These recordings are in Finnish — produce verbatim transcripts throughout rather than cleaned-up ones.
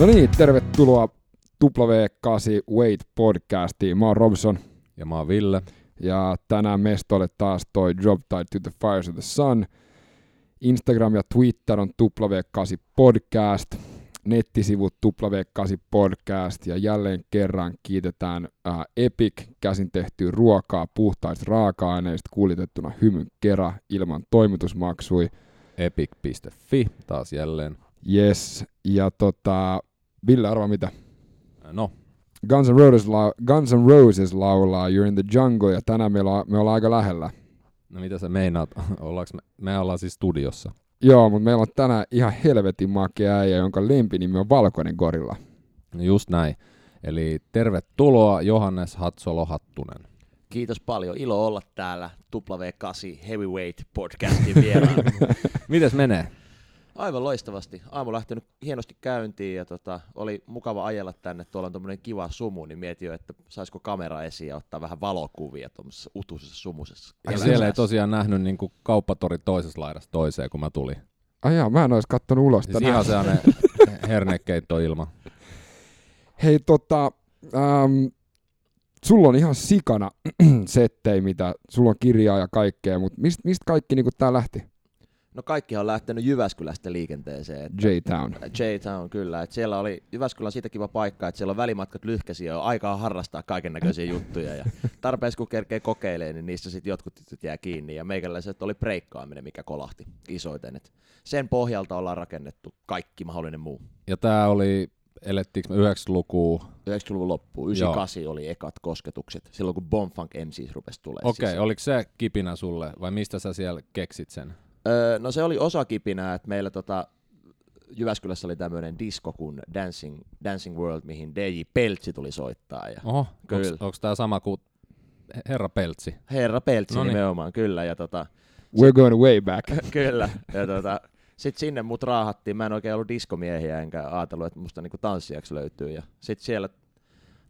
No niin, tervetuloa W kahdeksan Podcast-podcastiin. Mä oon Robson. Ja mä oon Ville. Ja tänään mestolle taas toi Drop Dide to the Fires of the Sun. Instagram ja Twitter on W kahdeksan Podcast. Nettisivut W kahdeksan Podcast. Ja jälleen kerran kiitetään ää, Epic käsin tehtyä ruokaa puhtaista raaka-aineista kuljetettuna hymyn kera ilman toimitusmaksui. Epic piste fi taas jälleen. Yes, ja tota, Ville, arvaa mitä? No. Guns and Roses, la- Guns and Roses laulaa You're in the Jungle, ja tänään me, la- me ollaan aika lähellä. No mitä sä meinaat? Ollaanko me, me ollaan siis studiossa. Joo, mutta meillä on tänään ihan helvetin makea äijä, jonka lempinimi on Valkoinen Gorilla. No just näin. Eli tervetuloa Johannes Hatsolo Hattunen. Kiitos paljon. Ilo olla täällä W kahdeksan Heavyweight Podcastin vieraan. Mites menee? Aivan loistavasti. Aamu lähtenyt hienosti käyntiin ja tota, oli mukava ajella tänne. Tuolla on tommonen kiva sumu, niin mietin jo, että saisiko kamera esiin ja ottaa vähän valokuvia tuommoisessa utuisessa sumusessa. Ai, siellä ei tosiaan nähnyt niin kuin kauppatorin toisessa laidassa toiseen, kun mä tulin. Ai jaa, mä en ois kattonut ulos siis tänään. Ihan sellainen hernekeittoilma. Hei, tota, ähm, sulla on ihan sikana settejä, mitä sulla on kirjaa ja kaikkea, mutta mistä mist kaikki niin kuin tää lähti? No kaikkihan on lähtenyt Jyväskylästä liikenteeseen. J-town. J-town, kyllä. Et siellä oli, Jyväskylä on siitä kiva paikka, että siellä on välimatkat lyhkäisiä ja on aikaa harrastaa kaiken näköisiä juttuja. Ja tarpeeksi kun kerkee kokeilemaan, niin niissä sit jotkut jää kiinni. Ja meikäläiset oli breikkaaminen, mikä kolahti isoiten. Et sen pohjalta ollaan rakennettu kaikki mahdollinen muu. Ja tää oli, elettiinkö me yhdeksänkymmentälukua? yhdeksänkymmentäluvun loppuun. yhdeksänkymmentäkahdeksan oli ekat kosketukset, silloin kun Bonfunk M Cs rupesi tulemaan. Okei, okay, oliko se kipinä sulle vai mistä sä siellä keksit sen? Öö, no se oli osa kipinää, että meillä tota, Jyväskylässä oli tämmöinen disko kuin Dancing, Dancing World, mihin D J Peltsi tuli soittaa. Ja oho, onko tämä sama kuin Herra Peltsi? Herra Peltsi Noniin. Nimenomaan, kyllä. Ja tota, We're sit, going way back. Kyllä. Ja tota, sitten sinne mut raahattiin, mä en oikein ollut diskomiehiä enkä ajatellut, että musta niinku tanssijaksi löytyy. Ja sitten siellä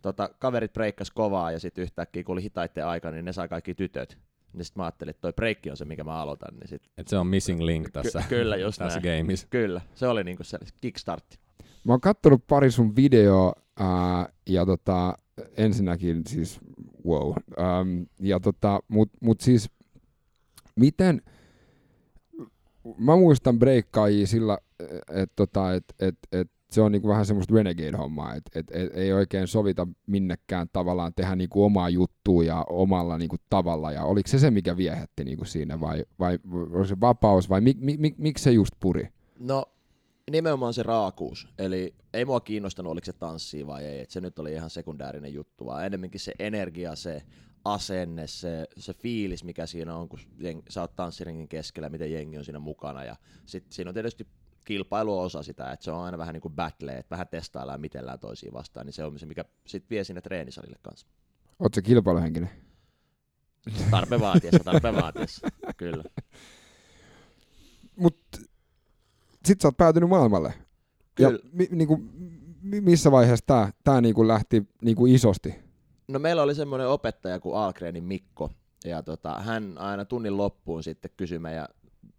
tota, kaverit breikkasi kovaa ja sitten yhtäkkiä kun oli hitaitten aika, niin ne sai kaikki tytöt. Niin sit mä ajattelin, että toi breikki on se, mikä mä aloitan. Niin sit... Et se on missing link tässä, kyllä, just tässä gameissa. Kyllä, se oli niinku se kickstartti. Mä oon kattonut pari sun videoa, ää, ja tota, ensinnäkin siis wow. Äm, ja tota, mut, mut siis, miten, mä muistan breikkaajia sillä, että tota, et, et, et, se on niinku vähän semmoista renegade-hommaa, että et, et, ei oikein sovita minnekään tavallaan tehdä niinku omaa juttua ja omalla niinku tavalla. Ja oliko se se, mikä viehätti niinku siinä vai, vai oliko se vapaus vai mi, mi, mi, miksi se just puri? No nimenomaan se raakuus. Eli ei mua kiinnostanut, oliko se tanssia vai ei. Et se nyt oli ihan sekundäärinen juttu, vaan enemmänkin se energia, se asenne, se, se fiilis, mikä siinä on, kun jeng, sä oot tanssiringin keskellä, miten jengi on siinä mukana. Ja sit siinä on tietysti kilpailu on osa sitä, että se on aina vähän niin kuin battle, että vähän testaillaan ja mitellään toisiin vastaan, niin se on se, mikä sit vie sinne treenisalille kanssa. Ootko se kilpailuhenkinen? Tarpeen vaatiessa, tarpeen vaatiessa, kyllä. Mut sit sä oot päätynyt maailmalle. Kyllä. Ja mi, niinku, missä vaiheessa tää, tää niinku lähti niinku isosti? No meillä oli semmoinen opettaja kuin Algrenin Mikko, ja tota, hän aina tunnin loppuun sitten kysyi meidän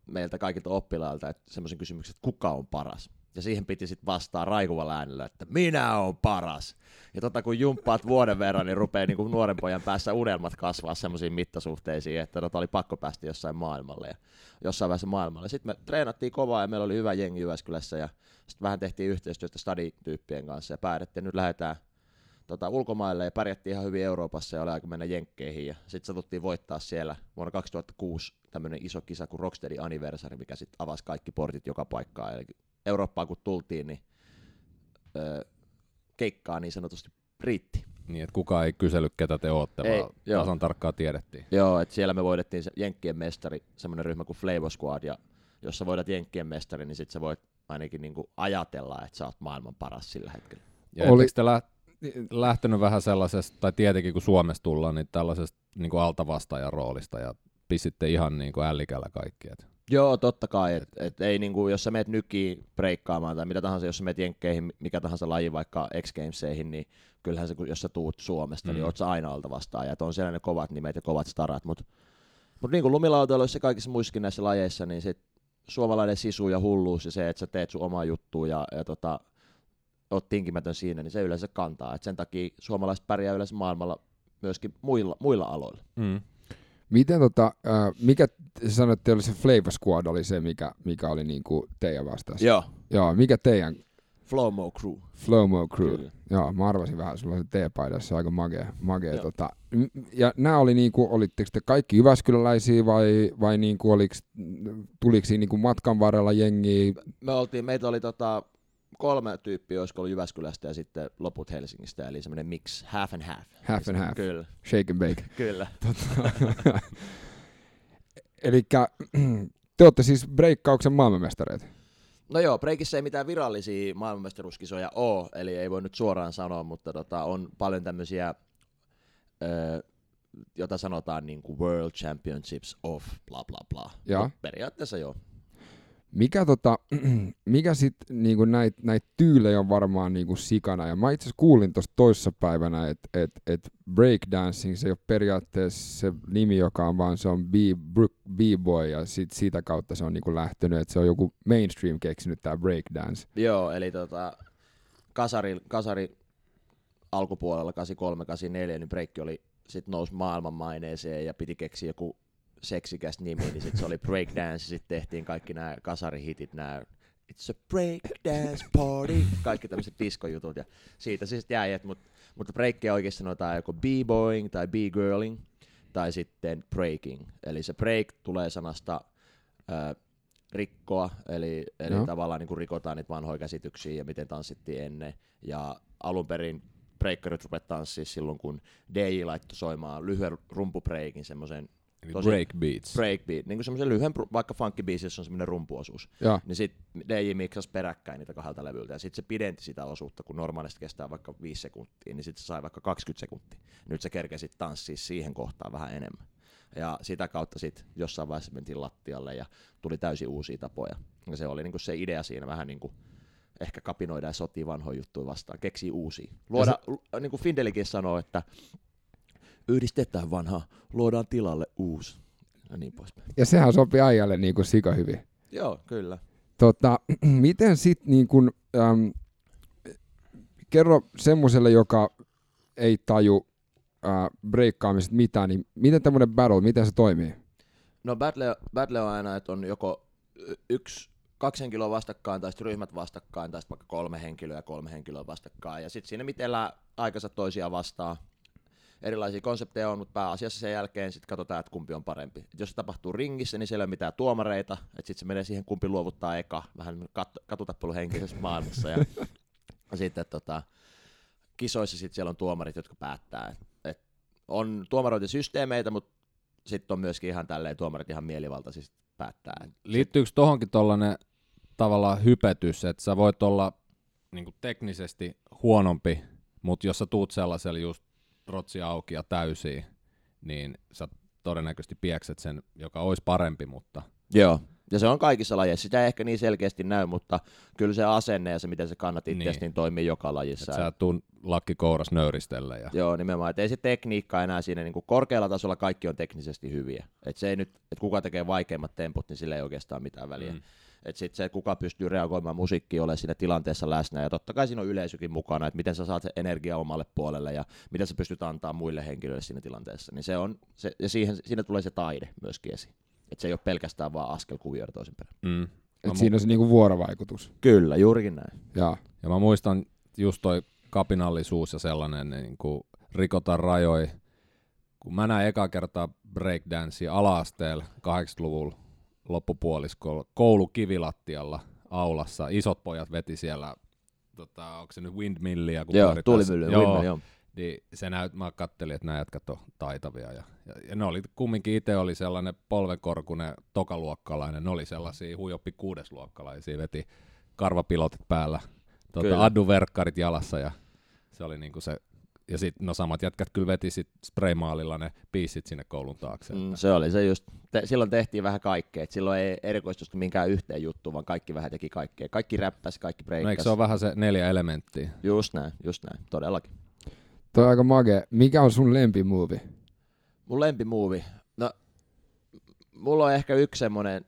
meiltä kaikilta oppilailta, että semmoisen kysymyksen, että kuka on paras? Ja siihen piti sitten vastaa raikuvalla äänellä, että minä on paras. Ja tota, kun jumppaat vuoden verran, niin rupeaa niinku nuoren pojan päässä unelmat kasvaa semmoisiin mittasuhteisiin, että tota oli pakko päästä jossain maailmalle ja jossain vaiheessa maailmalle. Sitten me treenattiin kovaa ja meillä oli hyvä jengi Jyväskylässä ja sitten vähän tehtiin yhteistyötä study-tyyppien kanssa ja päätettiin, nyt lähdetään tota, ulkomaille ja pärjättiin ihan hyvin Euroopassa ja oli aika mennä jenkkeihin ja sitten satuttiin voittaa siellä vuonna kaksituhattakuusi tämmöinen iso kisa kuin Rocksteady Anniversary, mikä sitten avasi kaikki portit joka paikkaan. Eli Eurooppaan kun tultiin, niin öö, keikkaa niin sanotusti riitti. Niin, että kukaan ei kysellyt, ketä te ootte, ei, vaan joo. Tasan tarkkaan tiedettiin. Joo, että siellä me voidettiin se Jenkkien mestari, semmoinen ryhmä kuin Flavor Squad, ja jos sä voidat Jenkkien mestari, niin sitten sä voit ainakin niinku ajatella, että sä oot maailman paras sillä hetkellä. Ja oli... lähtenyt vähän sellaisesta, tai tietenkin kun Suomessa tullaan, niin tällaisesta niin kuin altavastaajan roolista ja pissitte ihan niin kuin ällikällä kaikki. Et. Joo, totta kai. Et, et ei, niin kuin, jos sä meet nykiin breikkaamaan tai mitä tahansa, jos sä meet jenkkeihin, mikä tahansa laji, vaikka X Gameseihin, niin kyllähän se, kun, jos sä tuut Suomesta, mm. niin oot sä aina altavastaaja. Et on siellä ne kovat nimet ja kovat starat. Mutta mut niin kuin lumilautoiluissa ja kaikissa muissakin näissä lajeissa, niin sit suomalainen sisu ja hulluus ja se, että sä teet sun omaa juttua ja, ja tota, oot tinkimätön siinä, niin se yleensä kantaa. Et sen takia suomalaiset pärjää yleensä maailmalla myöskin muilla, muilla aloilla. Mm. Miten tota, äh, mikä sanoit, että oli se Flavor Squad oli se, mikä, mikä oli niinku teidän vastaus? Joo. Joo, mikä teidän? Flowmo Crew. Flowmo Crew. Kyllä. Joo, mä arvasin vähän, sulla oli T-paidassa aika magea. magea tota. Ja nää oli niinku, olitteko te kaikki jyväskyläläisiä vai, vai niinku oliks, tuliko siinä niinku matkan varrella jengiä? Me oltiin, meitä oli tota kolme tyyppiä, olisiko ollut Jyväskylästä ja sitten loput Helsingistä, eli semmoinen mix, half and half. Half and half. Kyllä. Shake and bake. Kyllä. Tota. Elikkä te olette siis breikkauksen maailmanmestareita? No joo, breikissä ei mitään virallisia maailmanmestaruuskisoja ole, eli ei voi nyt suoraan sanoa, mutta tota, on paljon tämmöisiä, ö, jota sanotaan niin kuin World Championships of bla bla bla. Ja. Periaatteessa joo. Mikä, tota, mikä sitten niinku näitä näit tyylejä on varmaan niinku sikana, ja mä itse asiassa kuulin tuossa toissapäivänä, että et, et breakdancing se ei ole periaatteessa se nimi, joka on vaan se on b-boy, ja sit siitä kautta se on niinku lähtenyt, että se on joku mainstream keksinyt tää breakdance. Joo, eli tota, kasari, kasari alkupuolella kahdeksankymmentäkolme kahdeksankymmentäneljä, niin breikki oli, sit nousi maailmanmaineeseen ja piti keksiä joku seksikäs nimi, niin sit se oli breakdance, sit tehtiin kaikki nämä kasarihitit, nämä It's a breakdance party, kaikki tämmöiset diskojutut, ja siitä siis jäi, et, mut, mutta breikkiä oikeesti sanotaan joko b-boying tai b-girling, tai sitten breaking, eli se break tulee sanasta äh, rikkoa, eli, eli no. tavallaan niin kun rikotaan niitä vanhoja käsityksiä ja miten tanssittiin ennen, ja alun perin breikkarit rupet tanssia silloin, kun D J laittoi soimaan lyhyen rumpubreikin semmoisen breakbeats. Breakbeat, niin kuin semmoisen lyhyen, vaikka funkkibiisi, jossa on semmoinen rumpuosuus, ja. Niin sitten D J miksasi peräkkäin niitä kahdelta levyltä, ja sitten se pidenti sitä osuutta, kun normaalisti kestää vaikka viisi sekuntia, niin sitten se sai vaikka kaksikymmentä sekuntia. Nyt se kerkesi tanssia siihen kohtaan vähän enemmän. Ja sitä kautta sitten jossain vaiheessa mentiin lattialle ja tuli täysin uusia tapoja. Ja se oli niinku se idea siinä vähän niin kuin ehkä kapinoida ja sotia vanhoja juttuja vastaan, keksii uusia. Luoda, se... niin kuin Findelikin sanoo, että yhdistetään vanha, luodaan tilalle uusi ja niin poispäin. Ja sehän sopii ajalle niin kuin sika hyvin. Joo, kyllä. Tota, miten sitten niin kuin, äm, kerro semmoiselle, joka ei taju äh, breikkaamista mitään, niin miten tämmöinen battle, miten se toimii? No battle, battle on aina, että on joko yksi, kaksi henkilöä vastakkain, tai sitten ryhmät vastakkain, tai sitten vaikka kolme henkilöä ja kolme henkilöä vastakkain, ja sitten siinä mitellään aikansa toisiaan vastaan. Erilaisia konsepteja on, mutta pääasiassa sen jälkeen sitten katsotaan, että kumpi on parempi. Et jos se tapahtuu ringissä, niin siellä ei ole mitään tuomareita, että sitten se menee siihen, kumpi luovuttaa eka, vähän kat- katutappeluhenkisessä maailmassa. Ja, ja sitten tota, kisoissa sit siellä on tuomarit, jotka päättää. Et, et on tuomarointisysteemeitä, mutta sitten on myöskin ihan tälleen tuomarit ihan mielivaltaisesti päättää. Et liittyykö tuohonkin tuollainen tavallaan hypetys, että sä voit olla niinku teknisesti huonompi, mutta jos sä tuut sellaiselle just rotsi auki ja täysiä, niin sä todennäköisesti piekset sen, joka olisi parempi, mutta... Joo, ja se on kaikissa lajeissa. Sitä ei ehkä niin selkeästi näy, mutta kyllä se asenne ja se, miten se kannat itseäsi, niin. niin toimii joka lajissa. Että sä tuun lakkikouras nöyristellä. Ja... Joo, nimenomaan. Että ei se tekniikka enää siinä, niin kuin korkealla tasolla kaikki on teknisesti hyviä. Että se ei nyt, että kuka tekee vaikeimmat temput, niin sillä ei oikeastaan mitään väliä. Mm. Että sitten se, kuka pystyy reagoimaan musiikkiin, ole siinä tilanteessa läsnä, ja totta kai siinä on yleisökin mukana, että miten sä saat sen energiaa omalle puolelle ja miten sä pystyt antaa muille henkilöille siinä tilanteessa, niin se on, se, ja siihen, siinä tulee se taide myöskin esiin, että se ei ole pelkästään vaan askel kuvioida toisen perään. Mm. Että siinä mu- on se niinku vuorovaikutus. Kyllä, juurikin näin. Ja, ja mä muistan just toi kapinallisuus ja sellainen, niin kun rikotaan rajoja, kun mä näin eka kertaa breakdancea ala-asteella kahdeksankymmentäluvulla, loppupuoliskolla, koulukivilattialla aulassa, isot pojat veti siellä, tota, onko se nyt windmillia? Joo, tuulimyllyä, windmill, joo. Niin se näyt, mä kattelin, että nämä jätkät on taitavia, ja, ja, ja ne oli kumminkin, itse oli sellainen polvenkorkunen tokaluokkalainen, ne oli sellaisia huijoppi kuudesluokkalaisia, veti karvapilotit päällä, tota, adduverkkarit jalassa, ja se oli niinku se. Ja sitten no samat jätkät kyllä veti sit spraymaalilla ne biisit sinne koulun taakse. Mm, se oli se just. Te, silloin tehtiin vähän kaikkea. Et silloin ei erikoistusta minkään yhteen juttuun, vaan kaikki vähän teki kaikkea. Kaikki räppäsi, kaikki breikkasi. No eikö se ole vähän se neljä elementtiä? Just näin, just näin. Todellakin. Toi on aika magea. Mikä on sun lempimuovi? Mun lempimuovi? No, mulla on ehkä yksi semmonen,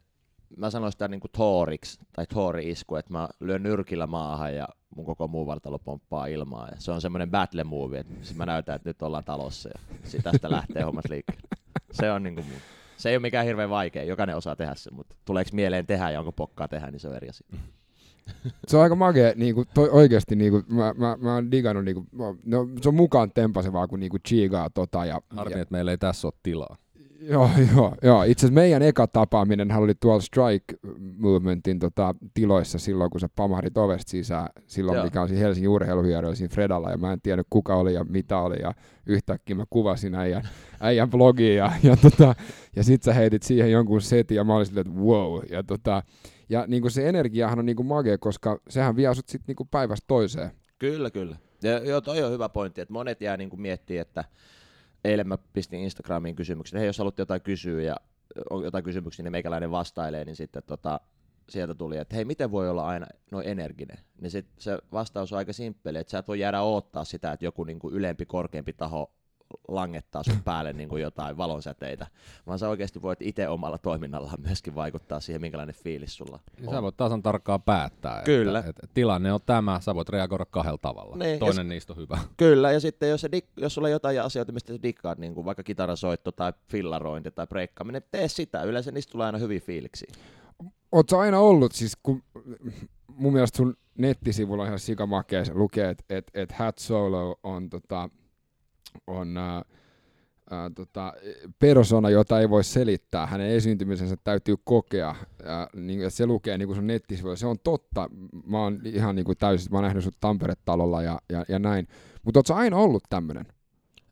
mä sanoin sitä niinku tooriksi, tai toori-isku, että mä lyön nyrkillä maahan ja mun koko muu vartalo pomppaa ilmaa. Ja se on semmoinen battle movie, että mä näytän, että nyt ollaan talossa ja sit tästä lähtee hommat liikkeelle. Se on niinku mun. Se ei ole mikään hirveän vaikea, jokainen osaa tehdä se, mutta tuleeko mieleen tehdä ja onko pokkaa tehdä, niin se on eri asia. Se on aika makea, niinku toi oikeesti niinku mä mä mä oon digannut niinku no, se on mukaan tempasevaa kun niinku chigaa tota ja harmi, että meillä ei tässä ole tilaa. Joo joo joo, itse asiassa meidän eka tapaaminen hän oli tuolla Strike Movementin tota tiloissa silloin kun sä pamahdit ovesta sisään, silloin joo. Mikä on siinä Helsingin urheiluhieroilla siinä Fredalla ja mä en tiennyt kuka oli ja mitä oli ja yhtäkkiä mä kuvasin äijän, äijän blogia ja ja tota ja sit sä heitit siihen jonkun setin ja mä olin silleen, että wow ja tota ja niinku se energiahan on niinku magea, koska sehän vie asut sitten niinku päivästä toiseen. Kyllä, kyllä. Ja joo, toi on hyvä pointti, että monet jää niinku miettimään, että eilen mä pistin Instagramiin kysymyksen, hei jos haluatte jotain kysyä ja jotain kysymyksiä, niin meikäläinen vastailee, niin sitten tota, sieltä tuli, että hei miten voi olla aina noin energinen? Niin sit se vastaus on aika simppeli, että sä et voi jäädä odottaa sitä, että joku niinku ylempi, korkeampi taho langettaa sun päälle niin kuin jotain valonsäteitä, vaan sä oikeasti voit itse omalla toiminnallaan myöskin vaikuttaa siihen, minkälainen fiilis sulla on. Sä voit tasan tarkkaan päättää, kyllä. Että, että tilanne on tämä, sä voit reagoida kahdella tavalla, niin, toinen s- niistä on hyvä. Kyllä, ja sitten jos, dik- jos sulla on jotain asioita, mistä sä dikkaat, niin kuin vaikka kitarasoitto tai fillarointi tai breikkaaminen, tee sitä, yleensä niistä tulee aina hyviä fiiliksiä. Oot sä aina ollut, siis kun mun mielestä sun nettisivulla on ihan sikamakeis, lukee, että et, et Hatsolo on tota on äh, äh, tota, persona, jota ei voi selittää. Hänen esiintymisensä täytyy kokea. Äh, niin, ja se lukee niin kuin sun nettisivuilla. Se on totta. Mä oon ihan niin kuin täysin. Mä oon nähnyt sut Tampere-talolla ja, ja, ja näin. Mutta oot sä aina ollut tämmönen?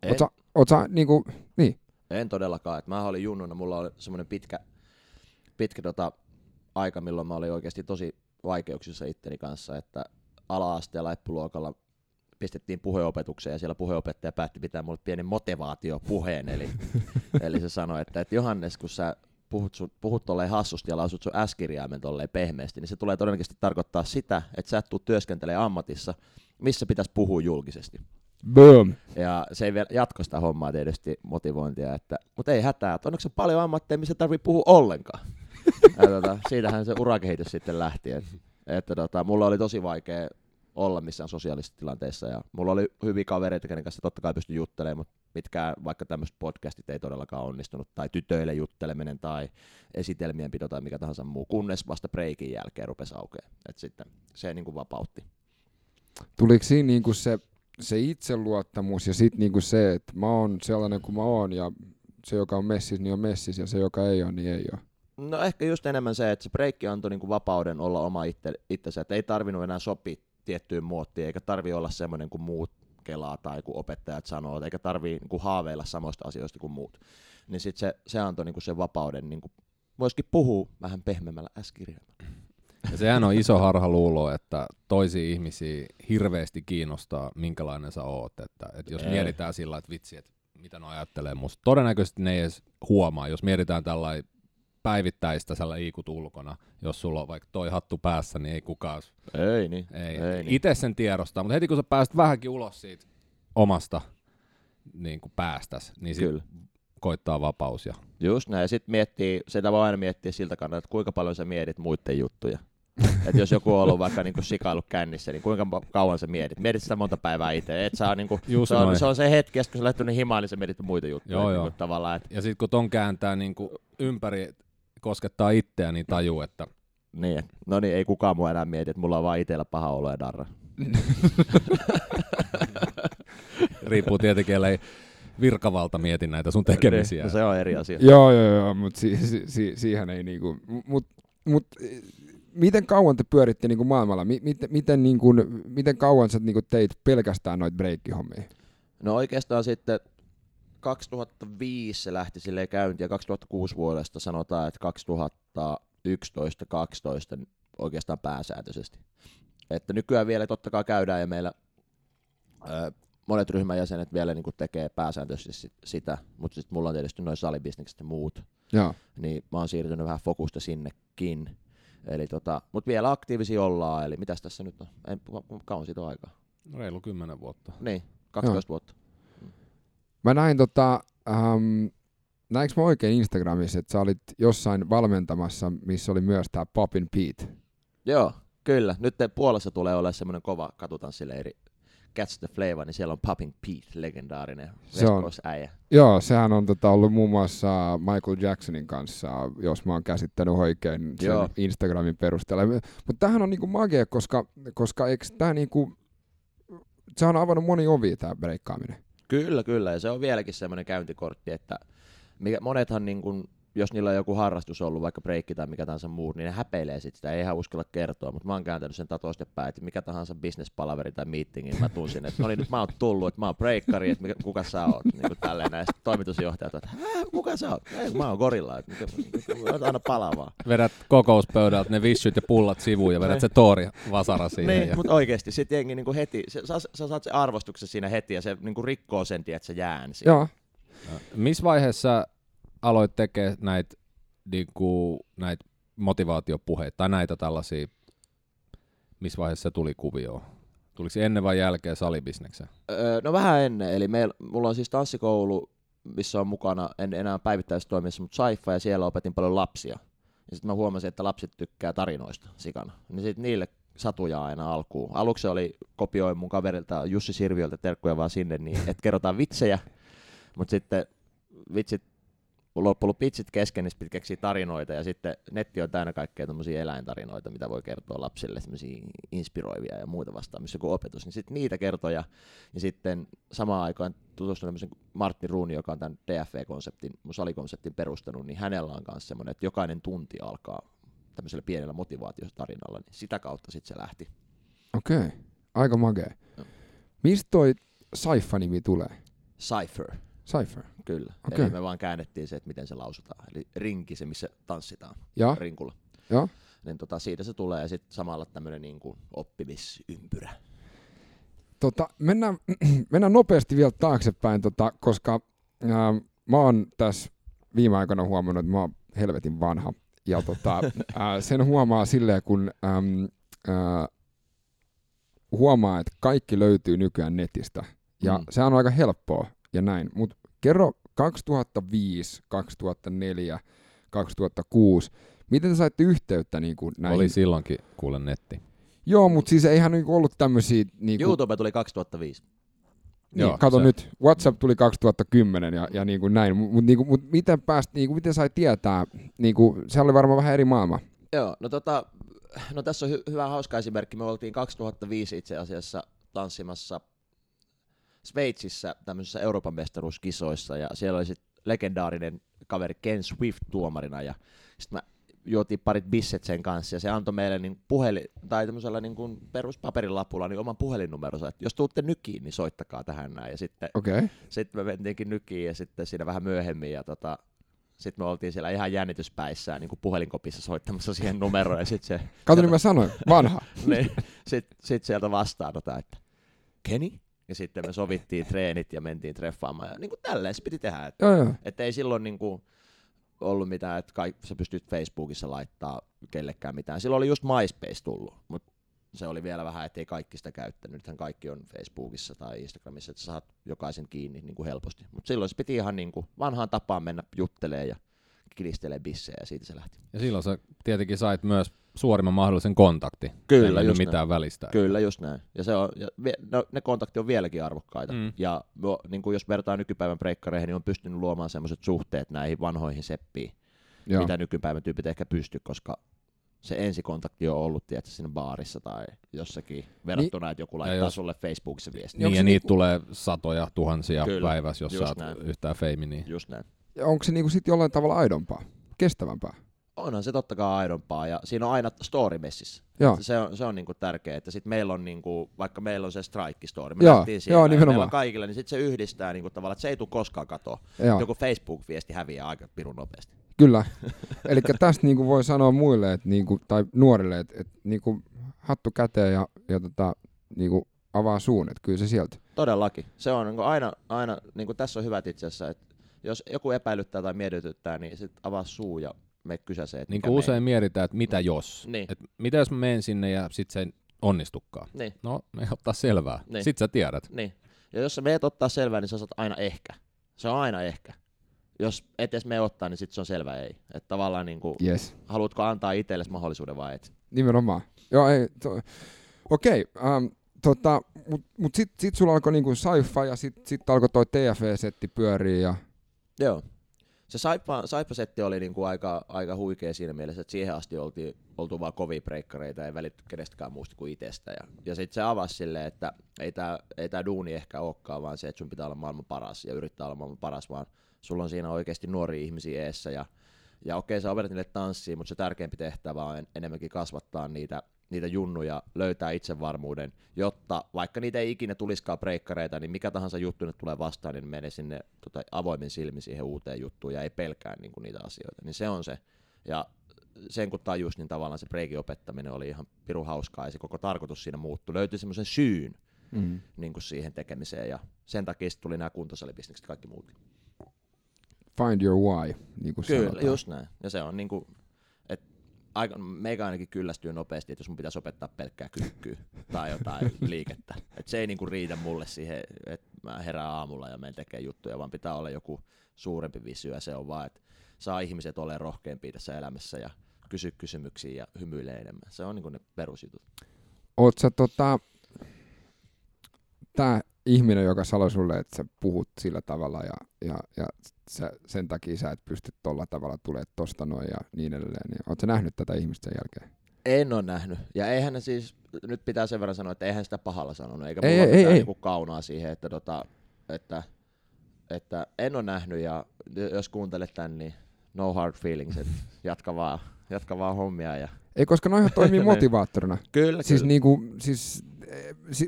En. Oot sä, oot sä, niin kuin, niin? En todellakaan. Et mä olin junnuna. Mulla oli semmoinen pitkä, pitkä tota, aika, milloin mä olin oikeasti tosi vaikeuksissa itteni kanssa. Että ala-asteella, leppuluokalla pistettiin puheopetukseen ja siellä puheopettaja päätti pitää mulle pienen motivaatiopuheen. Eli, eli se sanoi, että, että Johannes, kun sä puhut, sun, puhut tolleen hassusti ja lausut sun äskirjaimen tolleen pehmeästi, niin se tulee todennäköisesti tarkoittaa sitä, että sä et tuu työskentelemään ammatissa, missä pitäisi puhua julkisesti. Boom. Ja se ei vielä jatko sitä hommaa tietysti motivointia, että, mutta ei hätää, että onneksi on paljon ammatteja, missä tarvii puhua ollenkaan. Ja tota, siitähän se urakehitys sitten lähti. Että, että tota, mulla oli tosi vaikea olla missään sosiaalisissa tilanteissa ja mulla oli hyviä kavereita, kenen kanssa totta kai pystyi juttelemaan, mutta mitkään vaikka tämmöiset podcastit ei todellakaan onnistunut tai tytöille jutteleminen tai esitelmien pito tai mikä tahansa muu, kunnes vasta breikin jälkeen rupesi aukeamaan, että sitten se niin kuin vapautti. Tuliko siinä niin kuin se, se itseluottamus ja sitten niin kuin se, että mä oon sellainen kuin mä oon ja se joka on messis niin on messis ja se joka ei ole niin ei ole? No ehkä just enemmän se, että se breikki antoi niin kuin vapauden olla oma itse, itsensä, että ei tarvinnut enää sopia tiettyyn muottiin, eikä tarvitse olla semmoinen kuin muut kelaa tai kuin opettajat sanoo, eikä tarvitse niin haaveilla samoista asioista kuin muut. Niin sit se, se antoi niin sen vapauden, niin voisikin puhua vähän pehmeämmällä äskirjaimella. Ja sehän on iso harhaluulo, että toisia ihmisiä hirveästi kiinnostaa, minkälainen sä oot. Että, että jos ei. Mietitään sillä, että vitsi, että mitä ne ajattelee musta, todennäköisesti ne ei edes huomaa, jos mietitään tällainen päivittäistä sällä iikut ulkona, jos sulla on vaikka toi hattu päässä, niin ei kukaan. Ei niin. Ei. ei Itse niin. Sen tiedostaa, mutta heti kun sä pääset vähänkin ulos siitä omasta niin kuin päästäs, niin sitten koittaa vapaus. Ja just näin, ja sitten miettii, sitä voi aina miettiä siltä kannalta, että kuinka paljon sä mietit muiden juttuja. Että jos joku on ollut vaikka niinku sikailu kännissä, niin kuinka kauan sä mietit? Mietit sitä monta päivää itse. Et saa niinku, se, on, se on se hetki, ja kun sä lähtynyt himaan, niin sä mietit muita juttuja. Joo, niin joo. Tavallaan, et ja sitten kun ton kääntää niinku ympäri, koskettaa itseä, niin tajuu, että niin, no niin, ei kukaan mua enää mieti, että mulla on vaan itsellä paha olo ja darra. Riippuu tietenkin, ellei virkavalta mieti näitä sun tekemisiä. No, se on eri asia. Joo, joo, joo, mutta si- si- si- siihen ei niinku, mut, mut miten kauan te pyöritte niinku maailmalla? M- miten, miten, niinku, miten kauan sä niinku teit pelkästään noita breikkihommia? No oikeastaan sitten kaksituhattaviisi se lähti silleen käyntiin ja kaksituhattakuusi vuodesta sanotaan, että kaksituhattayksitoista kaksitoista oikeastaan pääsääntöisesti. Että nykyään vielä totta kai käydään ja meillä ö, monet ryhmäjäsenet vielä niin kuin tekee pääsääntöisesti sitä, mutta sitten mulla on tietysti noin salibisnekset ja muut, ja niin mä oon siirtynyt vähän fokusta sinnekin. Eli tota, mutta vielä aktiivisia ollaan, eli mitäs tässä nyt on? En, kauan siitä on aikaa? Reilu kymmenen vuotta. Niin, kaksitoista ja. Vuotta. Mä näin tota, ähm, näinkö mä oikein Instagramissa, että sä olit jossain valmentamassa, missä oli myös tää Poppin Pete? Joo, Kyllä, nyt Puolassa tulee olemaan semmoinen kova katutanssileiri Catch the Flavor, niin siellä on Poppin Pete, legendaarinen West Coast-äijä. Joo, sehän on tota, ollut muun muassa Michael Jacksonin kanssa, jos mä oon käsittänyt oikein sen joo. Instagramin perusteella. Mutta tämähän on niinku magia, koska, koska eiks tää niinku, se on avannut moni ovia tää breikkaaminen. Kyllä, kyllä, ja se on vieläkin semmoinen käyntikortti, että mikä, monethan niinku, jos niillä on joku harrastus ollut, vaikka breikki tai mikä tahansa muu, niin ne häpeilee sit sitä, ei ihan uskalla kertoa, mutta mä oon kääntänyt sen tatoistepäin, että mikä tahansa bisnespalaveri tai meetingin mä tunsin, että no niin, nyt mä oon tullut, että mä oon breikkari, että mikä, kuka sä oot, niin kuin tälleen näistä toimitusjohtajat, että hää, kuka sä oot, ei, mä oon gorilla, että aina palavaa. Vedät kokouspöydältä ne vissyt ja pullat sivuun ja vedät se toori vasara siihen. Niin, ja... mutta oikeesti, sit jengi niin kuin heti, se, sä, sä saat sen arvostuksen siinä heti ja se niin kuin rikkoo sen, että sä jään siinä. Joo. Missä vaiheessa aloit tekemään näitä niinku, näit motivaatiopuheita tai näitä tällaisia, missä vaiheessa se tuli kuvioon? Tuliko se ennen vai jälkeen salibisnekseen? Öö, no vähän ennen, eli meil, mulla on siis tanssikoulu, missä on mukana, en enää päivittäistoimissa, mutta Saiffa, ja siellä opetin paljon lapsia. Ja sitten mä huomasin, että lapset tykkää tarinoista sikana, niin sitten niille satuja aina alkuun. Aluksi oli kopioin mun kaverilta Jussi Sirviöltä, terkkuja vaan sinne, niin että kerrotaan vitsejä, mutta sitten vitsit, mulla on ollut pitsit kesken, niin pitää keksiä tarinoita, ja sitten netti on täynnä kaikkea tämmöisiä eläintarinoita, mitä voi kertoa lapsille, tämmöisiä inspiroivia ja muuta vastaan, missä joku opetus, niin sitten niitä kertoja, ja sitten samaan aikaan tutustuin tämmöisen Martin Rooney, joka on tämän T F V-konseptin, mun salikonseptin perustanut, niin hänellä on myös semmoinen, että jokainen tunti alkaa tämmöisellä pienellä motivaatiotarinalla, niin sitä kautta sitten se lähti. Okei, okay. Aika magea. No. Mistä toi Saiffa-nimi tulee? Cypher. Cypher. Kyllä. Okay. Eli me vaan käännettiin se, että miten se lausutaan. Eli rinki, se missä tanssitaan ja rinkulla. Ja. Niin tota, siitä se tulee, ja sitten samalla tämmöinen niin kuin oppimisympyrä. Tota, mennään, mennään nopeasti vielä taaksepäin, tota, koska ää, mä oon tässä viime aikoina huomannut, että mä oon helvetin vanha. Ja tota, ää, sen huomaa silleen, kun äm, ää, huomaa, että kaikki löytyy nykyään netistä. Ja mm. sehän on aika helppoa. Ja näin, mut kerro kaksituhattaviisi, kaksituhattaneljä, kaksituhattakuusi, miten te saitte yhteyttä niin kuin näin? Oli silloinkin kuule netti. Joo, mut siis eihän niin kuin ollut tämmösiä... Niin YouTube tuli kaksituhattaviisi. Niin, joo, kato se. Nyt, WhatsApp tuli kaksituhattakymmenen ja, ja niin kuin näin, mut, niin kuin, mut miten pääst, niin kuin, miten sai tietää, niin kuin, se oli varmaan vähän eri maailma. Joo, no tota, no tässä on hy- hyvä hauska esimerkki, me oltiin kaksituhattaviisi itse asiassa tanssimassa Sveitsissä tämmöisissä Euroopan mestaruuskisoissa, ja siellä oli sit legendaarinen kaveri Ken Swift tuomarina, ja sitten mä juotiin parit bisset sen kanssa, ja se antoi meille niin puhelin, tai tämmöisellä niin kuin peruspaperilapulla niin oman puhelinnumeronsa, että jos tuutte nykiin, niin soittakaa tähän näin, ja sitten okay. sit me mentiinkin nykiin, ja sitten siinä vähän myöhemmin, ja tota, sitten me oltiin siellä ihan jännityspäissään niin kuin puhelinkopissa soittamassa siihen numeroon, ja sitten se... Kato, niin mä sanoin, vanha! niin, sitten sit sieltä vastaan, että Kenny? Ja sitten me sovittiin treenit ja mentiin treffaamaan. Ja niin kuin tälleen se piti tehdä. Että, että ei silloin niin kuin ollut mitään, että kaik, sä pystyt Facebookissa laittaa kellekään mitään. Silloin oli just MySpace tullut, mutta se oli vielä vähän, ettei kaikki sitä käyttänyt. Nythän kaikki on Facebookissa tai Instagramissa, että saat jokaisen kiinni niin kuin helposti. Mutta silloin se piti ihan niin kuin vanhaan tapaan mennä juttelemaan ja kilistelemaan bissejä, ja siitä se lähti. Ja silloin sä tietenkin sait myös suorimman mahdollisen kontakti. Kyllä, just mitään välistä. Kyllä, just näin. Ja se on, ja vie, no, ne kontaktit on vieläkin arvokkaita. Mm. Ja niin kuin jos vertaa nykypäivän breikkareihin, niin on pystynyt luomaan sellaiset suhteet näihin vanhoihin seppiin, joo, mitä nykypäivän tyypit ehkä pysty, koska se ensikontakti on ollut tietysti siinä baarissa tai jossakin verrattuna, niin, että joku laittaa jos, sulle Facebookissa viestiä. Niin, niin ja niitä niin, tulee satoja, tuhansia kyllä, päivässä, jos saat näin yhtään feiminiä. Just näin. Ja onko se niinku sit jollain tavalla aidompaa, kestävämpää? Onhan se totta kai aidompaa, ja siinä on aina story messissä. Se on, se on niinku tärkeää, että sit meillä on niinku, vaikka meillä on se strike story, me nähtiin siellä, joo, ja meillä on kaikilla, niin sit se yhdistää niinku tavallaan, että se ei tule koskaan katoa. Joku Facebook-viesti häviää aika pirun nopeasti. Kyllä, eli tästä niinku voi sanoa muille et niinku, tai nuorille, että et niinku, hattu käteen ja, ja tota, niinku, avaa suun, että kyllä se sieltä. Todellakin, se on niinku aina, aina niinku, tässä on hyvät itse asiassa, että jos joku epäilyttää tai mietityttää, niin sit avaa suu ja me kysäsee, että niin kuin usein mietitään, että mitä jos. Niin. Et mitä jos mä menen sinne ja sit se onnistukaan. Niin. No, me ottaa selvää. Niin. Sit sä tiedät. Niin. Ja jos sä meet ottaa selvää, niin sä saat aina ehkä. Se on aina ehkä. Jos et edes me ottaa, niin sit se on selvä ei. Että tavallaan niin kuin, yes, haluatko antaa itsellesi mahdollisuuden vai et. Nimenomaan. Joo, ei, to, okei, ähm, tota, mut, mut sit, sit sulla alkoi niinku Saiffa ja sit, sit alkoi toi T F V-setti pyörii ja... Joo. Se Saiffa, Saiffa-setti oli niinku aika, aika huikea siinä mielessä, että siihen asti oltiin, oltu vaan kovia breikkareita, ei välitty kenestäkään muusta kuin itsestä. Ja, ja sitten se avasi silleen, että ei tää, ei tää duuni ehkä olekaan, vaan se, että sun pitää olla maailman paras ja yrittää olla maailman paras, vaan sulla on siinä oikeasti nuoria ihmisiä eessä. Ja, ja okei, sä opetat niille tanssia, mutta se tärkeämpi tehtävä on en, enemmänkin kasvattaa niitä, niitä junnuja, löytää itsevarmuuden, jotta vaikka niitä ei ikinä tuliskaan breikkareita, niin mikä tahansa juttu ne tulee vastaan, niin menee sinne tota, avoimin silmin siihen uuteen juttuun ja ei pelkää niin kuin niitä asioita. Niin se on se. Ja sen kun tajus, niin tavallaan se breikin opettaminen oli ihan pirun hauskaa ja se koko tarkoitus siinä muuttui. Löytyi semmoisen syyn mm-hmm. niin kuin siihen tekemiseen ja sen takia tuli nämä kuntosalibisnekset ja kaikki muutkin. Find your why, niin kuin sanotaan. Kyllä, just näin. Ja se on niin kuin, aika, meikä ainakin kyllästyy nopeasti, että jos mun pitäisi opettaa pelkkää kyykkyä tai jotain liikettä. Et se ei niinku riitä mulle siihen, että mä herään aamulla ja menen tekemään juttuja, vaan pitää olla joku suurempi visio. Ja se on vaan, että saa ihmiset ole rohkeampia tässä elämässä ja kysy kysymyksiä ja hymyilee enemmän. Se on niinku ne perusjutut. Oot sä tota, tää ihminen, joka sanoi sulle, että sä puhut sillä tavalla ja, ja, ja sä, sen takia sä et pysty tolla tavalla tulemaan tosta noin ja niin edelleen, niin ootko sä nähnyt tätä ihmistä sen jälkeen? En ole nähnyt. Ja eihän ne siis, nyt pitää sen verran sanoa, että eihän sitä pahalla sanonut, eikä mulla ei, ole ei, mitään ei. Niinku kaunaa siihen, että, tota, että, että en ole nähnyt ja jos kuuntelet tän, niin no hard feelings, että jatka vaan, jatka vaan hommia. Ja... Ei, koska noihan toimii motivaattorina. Kyllä, siis kyllä. Niinku, siis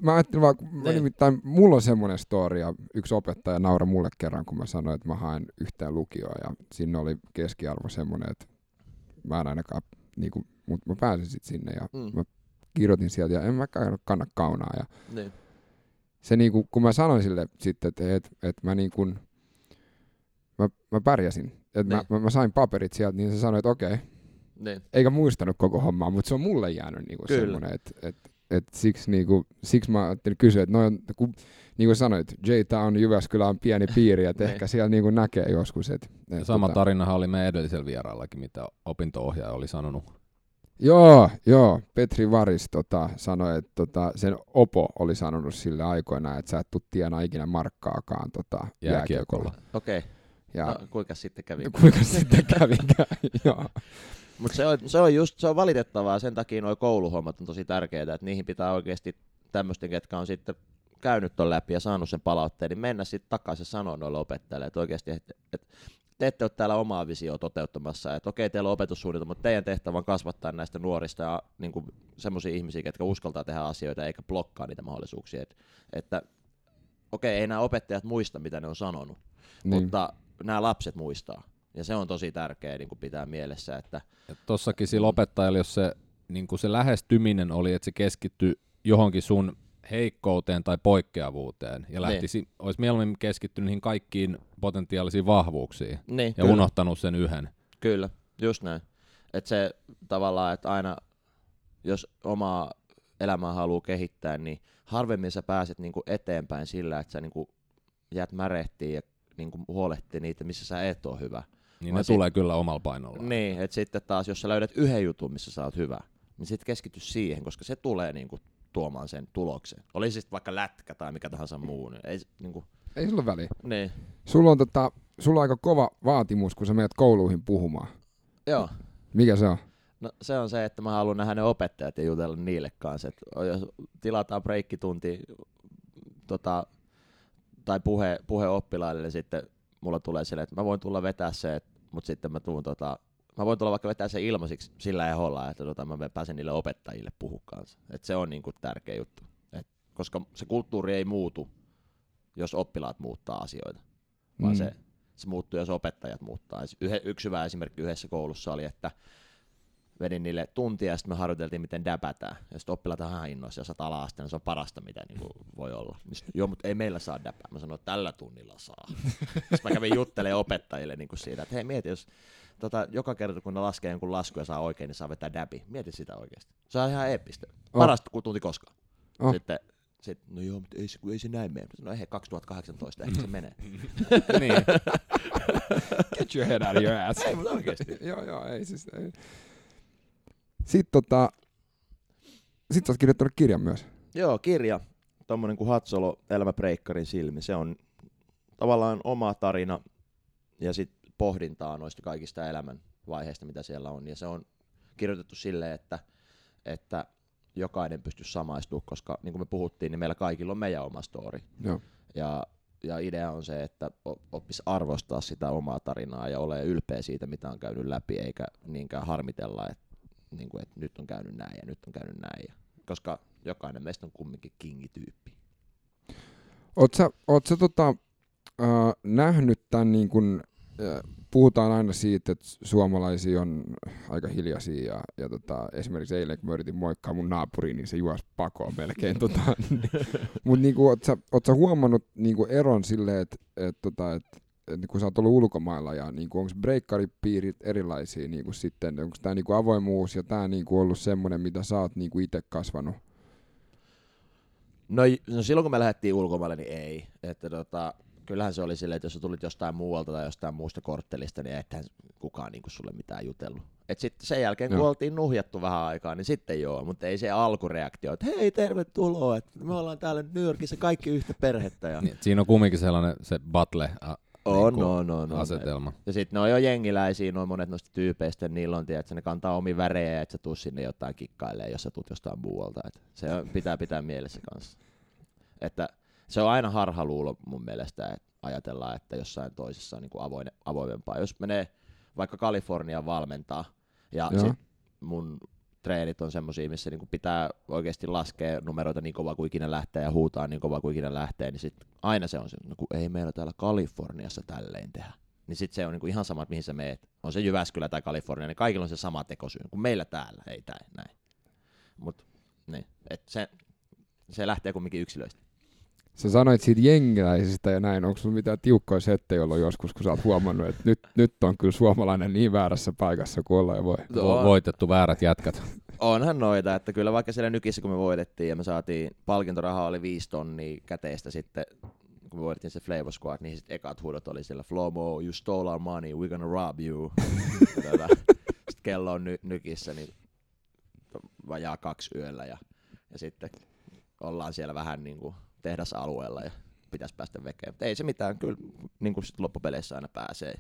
mä ajattelin vaan, mä nimittäin, mulla on semmoinen story, ja yksi opettaja naura mulle kerran, kun mä sanoin, että mä haen yhteen lukioon, ja siinä oli keskiarvo semmoinen, että mä en ainakaan, niin kuin, mutta mä pääsin sitten sinne, ja mm. mä kirjoitin sieltä, ja en mä kanna kaunaa, ja ne. Se niin kuin, kun mä sanoin sille sitten, että et, et mä niin kuin, mä, mä pärjäsin, että mä, mä, mä sain paperit sieltä, niin se sanoi, että okei, ne. Eikä muistanut koko hommaa, mutta se on mulle jäänyt niin kuin semmoinen, että et, Et siksi, niinku, siksi mä ajattelin kysyä, että niin kuin sanoit, J-town Jyväskylä on pieni piiri, että ehkä siellä niinku näkee joskus. Et, et sama tota... tarinahan oli meidän edellisellä vieraillakin, mitä opinto-ohjaaja oli sanonut. Joo, joo. Petri Varis tota, sanoi, että tota, sen opo oli sanonut sille aikoina, että sä et tule tienaa ikinä markkaakaan tota, jääkiekolla. Okei. Okay. Ja... No, kuinka sitten kävi? Kuinka sitten kävikään, joo. Mutta se on, se on just se on valitettavaa, sen takia nuo kouluhommat on tosi tärkeitä, että niihin pitää oikeasti tämmöisten, ketkä on sitten käynyt ton läpi ja saanut sen palautteen, niin mennä sitten takaisin ja sanoa noille opettajille, että oikeasti et, et, te ette ole täällä omaa visioa toteuttamassa, että okei, teillä on opetussuunnitelma, mutta teidän tehtävä on kasvattaa näistä nuorista ja niin semmoisia ihmisiä, ketkä uskaltaa tehdä asioita eikä blokkaa niitä mahdollisuuksia, et, että okei, ei nämä opettajat muista, mitä ne on sanonut, niin. Mutta nämä lapset muistaa. Ja se on tosi tärkeää niin kuin pitää mielessä. Että tossakin sillä opettajalla, jos se, niin kuin se lähestyminen oli, että se keskittyi johonkin sun heikkouteen tai poikkeavuuteen, ja lähti, niin. Olisi mieluummin keskittynyt niihin kaikkiin potentiaalisiin vahvuuksiin, niin, ja kyllä. Unohtanut sen yhden. Kyllä, just näin. Että se tavallaan, että aina jos omaa elämää haluaa kehittää, niin harvemmin sä pääset niin kuin eteenpäin sillä, että sä niin kuin jäät märehtiin ja niin kuin huolehtii niitä, missä sä et ole hyvä. Niin ne sit, tulee kyllä omalla painolla. Niin, että sitten taas, jos sä löydät yhden jutun, missä sä oot hyvä, niin sit keskity siihen, koska se tulee niinku tuomaan sen tuloksen. Oli siis vaikka lätkä tai mikä tahansa muu. Niin ei, niinku... ei sulla väliä. Niin. Sulla on, tota, sulla on aika kova vaatimus, kun sä menet kouluihin puhumaan. Joo. Mikä se on? No, se on se, että mä haluan nähdä ne opettajat ja jutella niille kanssa. Et jos tilataan breikkitunti tota, tai puhe, puhe oppilaille, niin sitten mulla tulee silleen, että mä voin tulla vetää se, mutta sitten mä tuun tota, mä voin tulla vaikka vetää se ilmaisiksi sillä eholla, että tota, mä pääsen niille opettajille puhua kanssa. Et se on niinku tärkeä juttu, et, koska se kulttuuri ei muutu, jos oppilaat muuttaa asioita, vaan mm. se, se muuttuu, jos opettajat muuttaa. Yhe, yksi hyvä esimerkki yhdessä koulussa oli, että vedin niille tuntia ja sitten me harjoiteltiin, miten däpätään. Ja sitten oppilaat ihan innoissa, jos olet ala-asteena, se on parasta, mitä niinku voi olla. Sit, joo, mutta ei meillä saa däpää. Mä sanoin, että tällä tunnilla saa. Sitten mä kävin juttelemaan opettajille niinku siitä, että hei, mieti, jos tota, joka kerta, kun ne laskee jonkun lasku ja saa oikein, niin saa vetää däpi. Mieti sitä oikeasti. Se on ihan eeppistä. Parasta oh. tunti koskaan. Oh. Sitten, sit, no joo, mutta ei, ei se näin mene. No ei, kaksituhattakahdeksantoista, ehkä se menee. Niin. Get your head out of your ass. Ei, mutta oikeasti. Joo, joo, ei siis... Ei. Sitten tota, sit sä oot kirjoittanut kirjan myös. Joo, kirja. Tommonen kuin Hatsolo, Elämä breikkarin silmi. Se on tavallaan oma tarina ja sit pohdintaa noista kaikista elämän vaiheista, mitä siellä on. Ja se on kirjoitettu silleen, että, että jokainen pystyisi samaistua, koska niin kuin me puhuttiin, niin meillä kaikilla on meidän oma story. Joo. Ja, ja idea on se, että oppisi arvostaa sitä omaa tarinaa ja ole ylpeä siitä, mitä on käynyt läpi, eikä niinkään harmitella, että, niin kuin, että nyt on käynyt näin ja nyt on käynyt näin. Ja, koska jokainen meistä on kumminkin kingi-tyyppi. Oot sä, oot sä tota, äh, nähnyt tämän, niin kuin, äh, puhutaan aina siitä, että suomalaisia on aika hiljaisia ja, ja tota, esimerkiksi eilen kun mä yritin moikkaa mun naapuriin, niin se juosi pakoon melkein. tota, Mutta niinku, oot sä, oot sä huomannut niinku, eron silleen, että et, tota, et, et, kun sä oot ollut ulkomailla ja niinku, onko breikkaripiirit erilaisia niinku, sitten? Onko tää niinku, avoimuus ja tää niinku, ollut semmoinen, mitä sä oot niinku, itse kasvanut? No, no silloin kun me lähdettiin ulkomaille, niin ei. Että, tota, kyllähän se oli silleen, että jos sä tulit jostain muualta tai jostain muusta korttelista, niin eihän kukaan niinku sulle mitään jutellut. Et sitten sen jälkeen, kun no. oltiin nuhjattu vähän aikaa, niin sitten joo, mutta ei se alkureaktio, että hei, tervetuloa, että me ollaan täällä Nyrkissä kaikki yhtä perhettä. Ja... Niin, siinä on kumminkin sellainen se battle a, on, niin on, on, asetelma. On. Ja sitten ne on jo jengiläisiä, noin monet noista tyypeistä, niillä on, tiedätkö, ne kantaa omi värejä, että sä tuu sinne jotain kikkailemaan, jos sä tuut jostain muualta. Et se pitää pitää mielessä kanssa. Että se on aina harhaluulo mun mielestä, että ajatellaan, että jossain toisessa on niin kuin avoin, avoimempaa. Jos menee vaikka Kaliforniaan valmentaa ja sit mun treenit on semmosia, missä niin kuin pitää oikeasti laskea numeroita niin kovaa kuin ikinä lähtee ja huutaa niin kovaa kuin ikinä lähtee, niin sit aina se on se, no kun ei meillä täällä Kaliforniassa tälleen tehdä. Niin sit se on niin kuin ihan sama, mihin sä meet. On se Jyväskylä tai Kalifornia, niin kaikilla on se sama tekosyy, kun meillä täällä ei tää näin. Mut niin, että se, se lähtee kumminkin yksilöistä. Sä sanoit siitä jengiläisistä ja näin, onko sulla mitään tiukkoja settejä, jolloin joskus, kun sä oot huomannut, että nyt, nyt on kyllä suomalainen niin väärässä paikassa kuin ollaan ja voi. On. Voitettu väärät jätkät. Onhan noita, että kyllä vaikka siellä Nykissä, kun me voitettiin ja me saatiin, palkintorahaa oli viisi tonnia käteistä sitten, kun me voitettiin se Flavor Squad, niin sitten ekat huudot oli siellä, Flowmo, you stole our money, we're gonna rob you. Sitten kello on ny- Nykissä, niin vajaa kaksi yöllä ja, ja sitten ollaan siellä vähän niin kuin tehdasalueella ja pitäisi päästä vekeen. Ei se mitään, kyllä niin kuin sit loppupeleissä aina pääsee.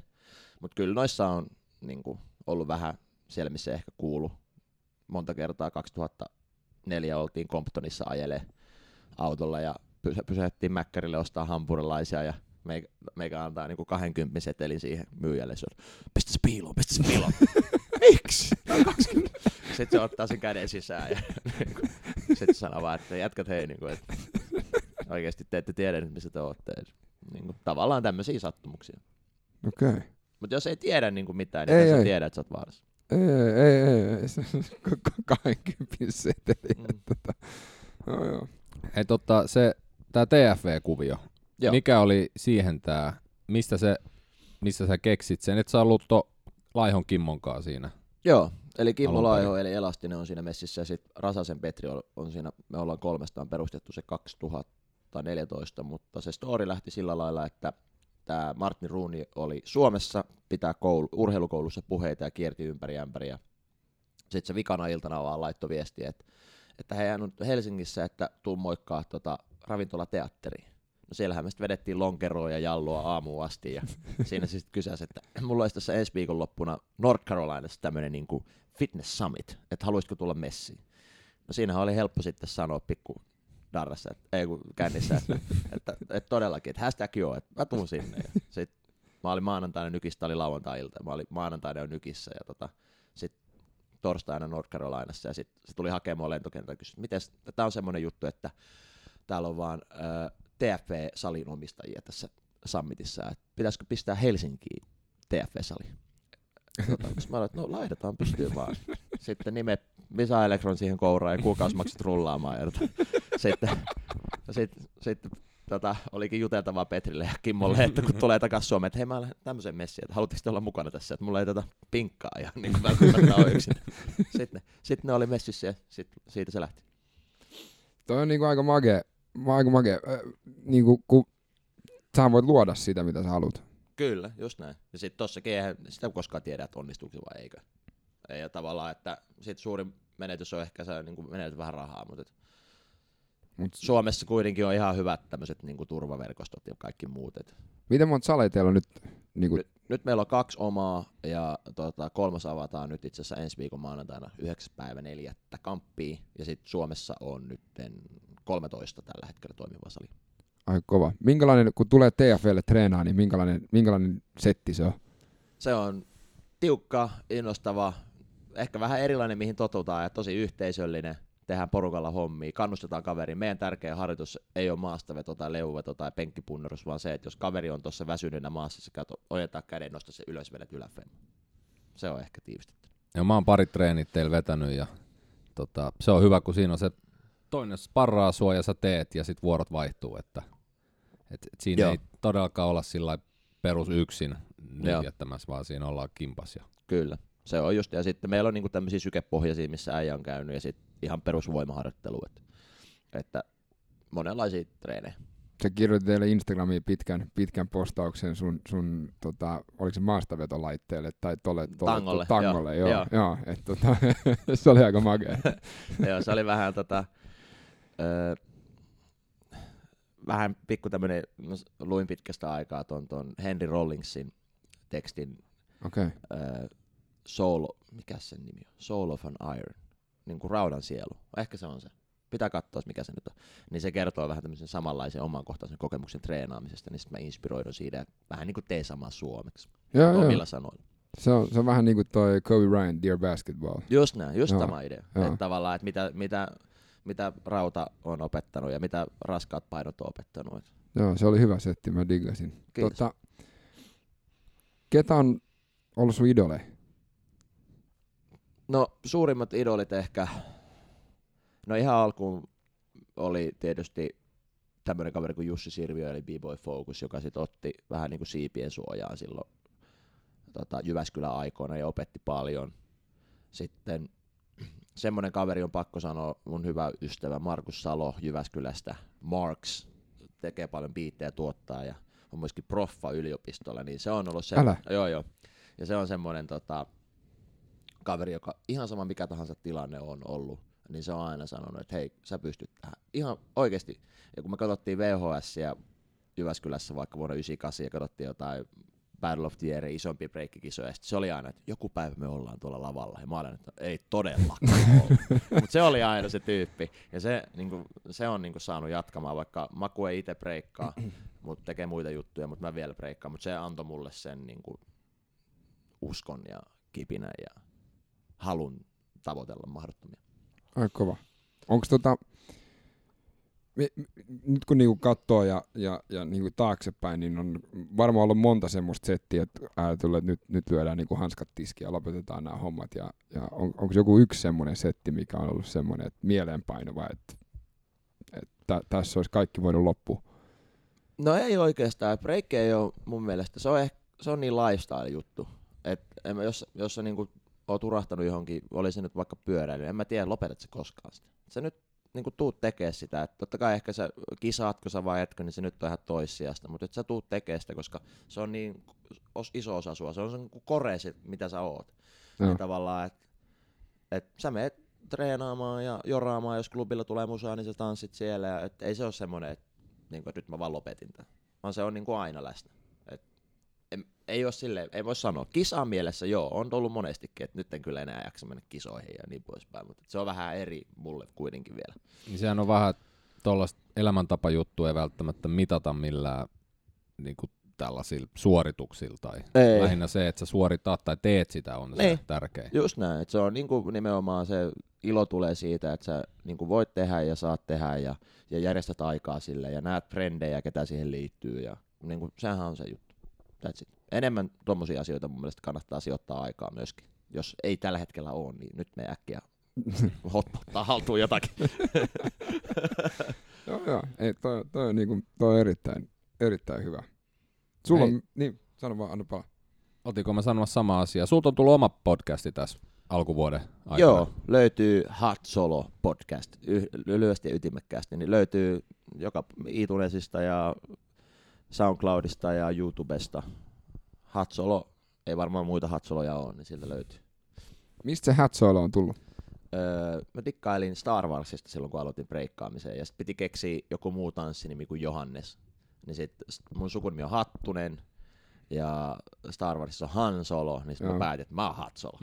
Mutta kyllä noissa on niin kuin ollut vähän siellä, missä ehkä kuulu. Monta kertaa kaksituhattaneljä oltiin Comptonissa ajelee autolla ja pysähtiin Mäkkärille ostaa hampurilaisia ja meikä, meikä antaa niin kuin kaksikymmentä setelin siihen myyjälle. Se on, pistä se piiloon, pistä se piiloon. Miksi? kaksikymmentä Sitten se ottaa sen käden sisään ja sitten sanoo vaan, että jätkät hei. Niin kuin, että oikeasti te ette tiedä nyt, missä te ootte. Niin tavallaan tämmöisiä sattumuksia. Okei. Okay. Mutta jos ei tiedä niin mitään, niin ei, ei. Sä tiedät, että sä oot vaarassa. Ei, ei, ei, ei. Se on kaksikymmentä seteliä. Mm. Tota. No, joo. Hei, totta, se, tää T F V-kuvio. Joo. Mikä oli siihen tää, mistä se, missä sä keksit sen? Et sä ollut to Laihon Kimmonkaan siinä? Joo, eli Kimmo Laiho, eli Elastinen on siinä messissä ja sit Rasasen Petri on, on siinä, me ollaan kolmestaan perustettu se kaksituhattaneljätoista, mutta se story lähti sillä lailla, että tämä Martin Rooney oli Suomessa, pitää koulu, urheilukoulussa puheita ja kierti ympäri ämpäriä. Sitten se vikana iltana vaan laittoi viestiä, että, että hei, hän on Helsingissä, että tuu moikkaa tota, ravintolateatteriin. No siellähän me sitten vedettiin lonkeroa ja jalloa aamuun asti ja siinä siis kysäsi, että mulla olisi tässä ensi viikonloppuna North Carolinassa tämmöinen niin kuin fitness summit, että haluaisitko tulla messiin. No siinähän oli helppo sitten sanoa pikku darrassa, että, ei kun kännissä, että, että, että todellakin, että hashtag joo, että mä tuun sinne. Ja sit, mä olin maanantaina Nykissä, tää oli lauantai-ilta, mä olin maanantaina jo Nykissä ja tota, sit torstaina North Carolinassa ja sit se tuli hakemaan lentokentältä ja kysyi, miten, tää on semmoinen juttu, että täällä on vaan äh, T F V-salin omistajia tässä summitissa, että pitäisikö pistää Helsinkiin T F V-saliin. Tota, mä aloin, no laihdetaan pystyyn vaan. Sitten nimet Visa Elektron siihen kouraan ja kuukausimaksut rullaamaan. Ja tota, sitten sit, sit, tota, olikin juteltavaa Petrille ja Kimmolle, että kun tulee takaisin Suomeen, että hei mä lähden tämmöiseen messiin, että haluatteko te olla mukana tässä, että mulla ei tota pinkkaa ja niin kuin välttämättä ole yksin. Sitten, sitten ne oli messissä ja sit, siitä se lähti. Toi on niinku aika magea. Aika makea, äh, niin kuin, kun sä voit luoda sitä, mitä sä haluat. Kyllä, just näin. Ja sit tossakin eihän sitä koskaan tiedä, että onnistuuko vai eikö. Ja tavallaan, että sit suurin menetys on ehkä se, niin kuin menetet vähän rahaa, mutta et Mut. Suomessa kuitenkin on ihan hyvät tämmöiset niin kuin turvaverkostot ja kaikki muut. Et. Miten monta saleja teillä on nyt? Niin kuin... nyt? Nyt meillä on kaksi omaa ja tota, kolmas avataan nyt itse asiassa ensi viikon maanantaina yhdeksäs päivä neljättä Kamppiin. Ja sitten Suomessa on nyt kolmetoista tällä hetkellä toimiva sali. Ai kova. Minkälainen, kun tulee T F V:lle treenaa, niin minkälainen, minkälainen setti se on? Se on tiukka, innostava, ehkä vähän erilainen mihin totutaan ja tosi yhteisöllinen. Tehdään porukalla hommia, kannustetaan kaveriin. Meidän tärkeä harjoitus ei ole maastaveto tai leuveto tai penkkipunnerus, vaan se, että jos kaveri on tuossa väsyneenä maassa, se ojentaa käden, nostaa se ylös, vedät yläfemmin. Se on ehkä tiivistetty. Ja mä oon pari treenit teillä vetänyt ja tota, se on hyvä, kun siinä on se toinen sparraa sua ja sä teet ja sit vuorot vaihtuu. Että, et, et siinä Joo. ei todellakaan olla sillä perus yksin jättämässä, vaan siinä ollaan kimpas. Ja. Kyllä, se on just. Ja sitten meillä on niinku tämmöisiä sykepohjaisia, missä äijä on käynyt ja sitten ihan perusvoimaharjoittelu, että, että monenlaisia treenejä. Sä kirjoitit teille Instagramiin pitkän, pitkän postauksen sun, sun tota, oliko se maastavetolaitteelle tai tolle, tolle, tangolle, to, tangolle joo, joo. joo et, tota, se oli aika makea. Joo, se oli vähän tota, ö, vähän pikku tämmönen, no, luin pitkästä aikaa ton, ton Henry Rollinsin tekstin, okay. ö, Soul, mikä sen nimi on, Soul of an Iron. Niin kuin raudan sielu. Ehkä se on se. Pitää katsoa, mikä se nyt on. Niin se kertoo vähän tämmöisen samanlaisen oman kohtaisen kokemuksen treenaamisesta, niin sitten mä inspiroidun siitä, että vähän niin kuin tee samaa suomeksi. Joo, omilla sanoilla. Se on, se on vähän niin kuin toi Kobe Bryant, Dear Basketball. Just näin, just joo, tämä idea. Että tavallaan, että mitä, mitä, mitä rauta on opettanut ja mitä raskaat painot on opettanut. Joo, se oli hyvä setti, mä diggasin. Kiitos. Tota, ketä on ollut sun idole? No suurimmat idolit ehkä, no ihan alkuun oli tietysti tämmöinen kaveri kuin Jussi Sirviö eli B-Boy Focus, joka sit otti vähän niinku siipien suojaan silloin tota, Jyväskylän aikoina ja opetti paljon. Sitten semmoinen kaveri on pakko sanoa, mun hyvä ystävä Markus Salo Jyväskylästä, Marks, tekee paljon biittejä, tuottaa ja on myöskin proffa yliopistolla, niin se on ollut se, joo joo, ja se on semmoinen tota, kaveri, joka ihan sama mikä tahansa tilanne on ollut, niin se on aina sanonut, että hei, sä pystyt tähän. Ihan oikeesti, ja kun me katsottiin V H S:iä Jyväskylässä vaikka vuonna yhdeksänkymmentäkahdeksan ja katsottiin jotain Battle of the Year, isompia breikkikisoja, ja se oli aina, että joku päivä me ollaan tuolla lavalla, ja mä olen, että ei todellakaan ole. Mutta se oli aina se tyyppi, ja se, niinku, se on niinku, saanut jatkamaan, vaikka Maku ei itse breikkaa, mutta tekee muita juttuja, mutta mä vielä breikkaan, mutta se antoi mulle sen niinku, uskon ja kipinä ja halun tavoitella mahdottomia. Ai kova. Onko tota, nyt kun niinku katsoo ja, ja, ja niinku taaksepäin, niin on varmaan ollut monta semmoista settiä, että ajatellaan, että nyt, nyt lyödään niinku hanskat tiskiin ja lopetetaan nämä hommat. Ja, ja on, onko joku yksi semmoinen setti, mikä on ollut semmoinen, että mieleenpainuva, että, että tässä olisi kaikki voinut loppua? No ei oikeastaan. Breikki ei ole mun mielestä. Se on, ehkä, se on niin lifestyle-juttu. Että jos, jos on niinku oot urahtanut johonkin, oli se nyt vaikka pyöräily, en mä tiedä, lopetat se koskaan sitä. Sä nyt niin kun tuut tekee sitä, että totta kai ehkä sä kisaatko sä vai etkö, niin se nyt on ihan toissijasta, mutta et sä tuut tekee sitä, koska se on niin iso osa sua, se on se niin koreesi, mitä sä oot. No. Niin tavallaan, että et sä meet treenaamaan ja joraamaan, jos klubilla tulee musaa, niin sä tanssit siellä, ja et ei se ole semmoinen, että niin et nyt mä vaan lopetin tämän, vaan se on niin aina läsnä. Ei ole silleen, ei voi sanoa. Kisan mielessä joo, on ollut monestikin, että nyt en kyllä enää jaksa mennä kisoihin ja niin poispäin, mutta se on vähän eri mulle kuitenkin vielä. Niin sehän on vähän, että tuollaista elämäntapajuttua ei välttämättä mitata millään niin kuin tällaisilla suorituksilla tai ei. Lähinnä se, että sä suoritat tai teet sitä on se tärkeä. Just näin, että se on niin kuin nimenomaan se ilo tulee siitä, että sä niin kuin voit tehdä ja saat tehdä ja, ja järjestät aikaa sille ja näet trendejä, ketä siihen liittyy ja niin kuin, sehän on se juttu. Enemmän tuommoisia asioita mun mielestä kannattaa sijoittaa aikaa myöskin. Jos ei tällä hetkellä ole, niin nyt me äkkiä hotpottaa haltuun jotakin. Joo, joo. Ei, toi, toi on, niinku, toi on erittäin, erittäin hyvä. Sulla on, niin, sano vaan, anna palaa. Otinko mä sanoa sama asia? Sulta on tullut oma podcasti tässä alkuvuoden aikana. Joo, löytyy Hatsolo Podcast, yh, lyhyesti ja ytimekkäästi, niin löytyy joka iTunesista ja SoundCloudista ja YouTubesta. Hatsolo, ei varmaan muita Hatsoloja ole, niin sieltä löytyy. Mistä se Hatsolo on tullut? öö, mä tikkailin Star Warsista silloin, kun aloitin breikkaamiseen, ja sit piti keksiä joku muu tanssinimi kuin Johannes. Niin sit mun sukunimi on Hattunen, ja Star Warsissa on Han Solo, niin sit mä päätin, että mä oon Hatsolo.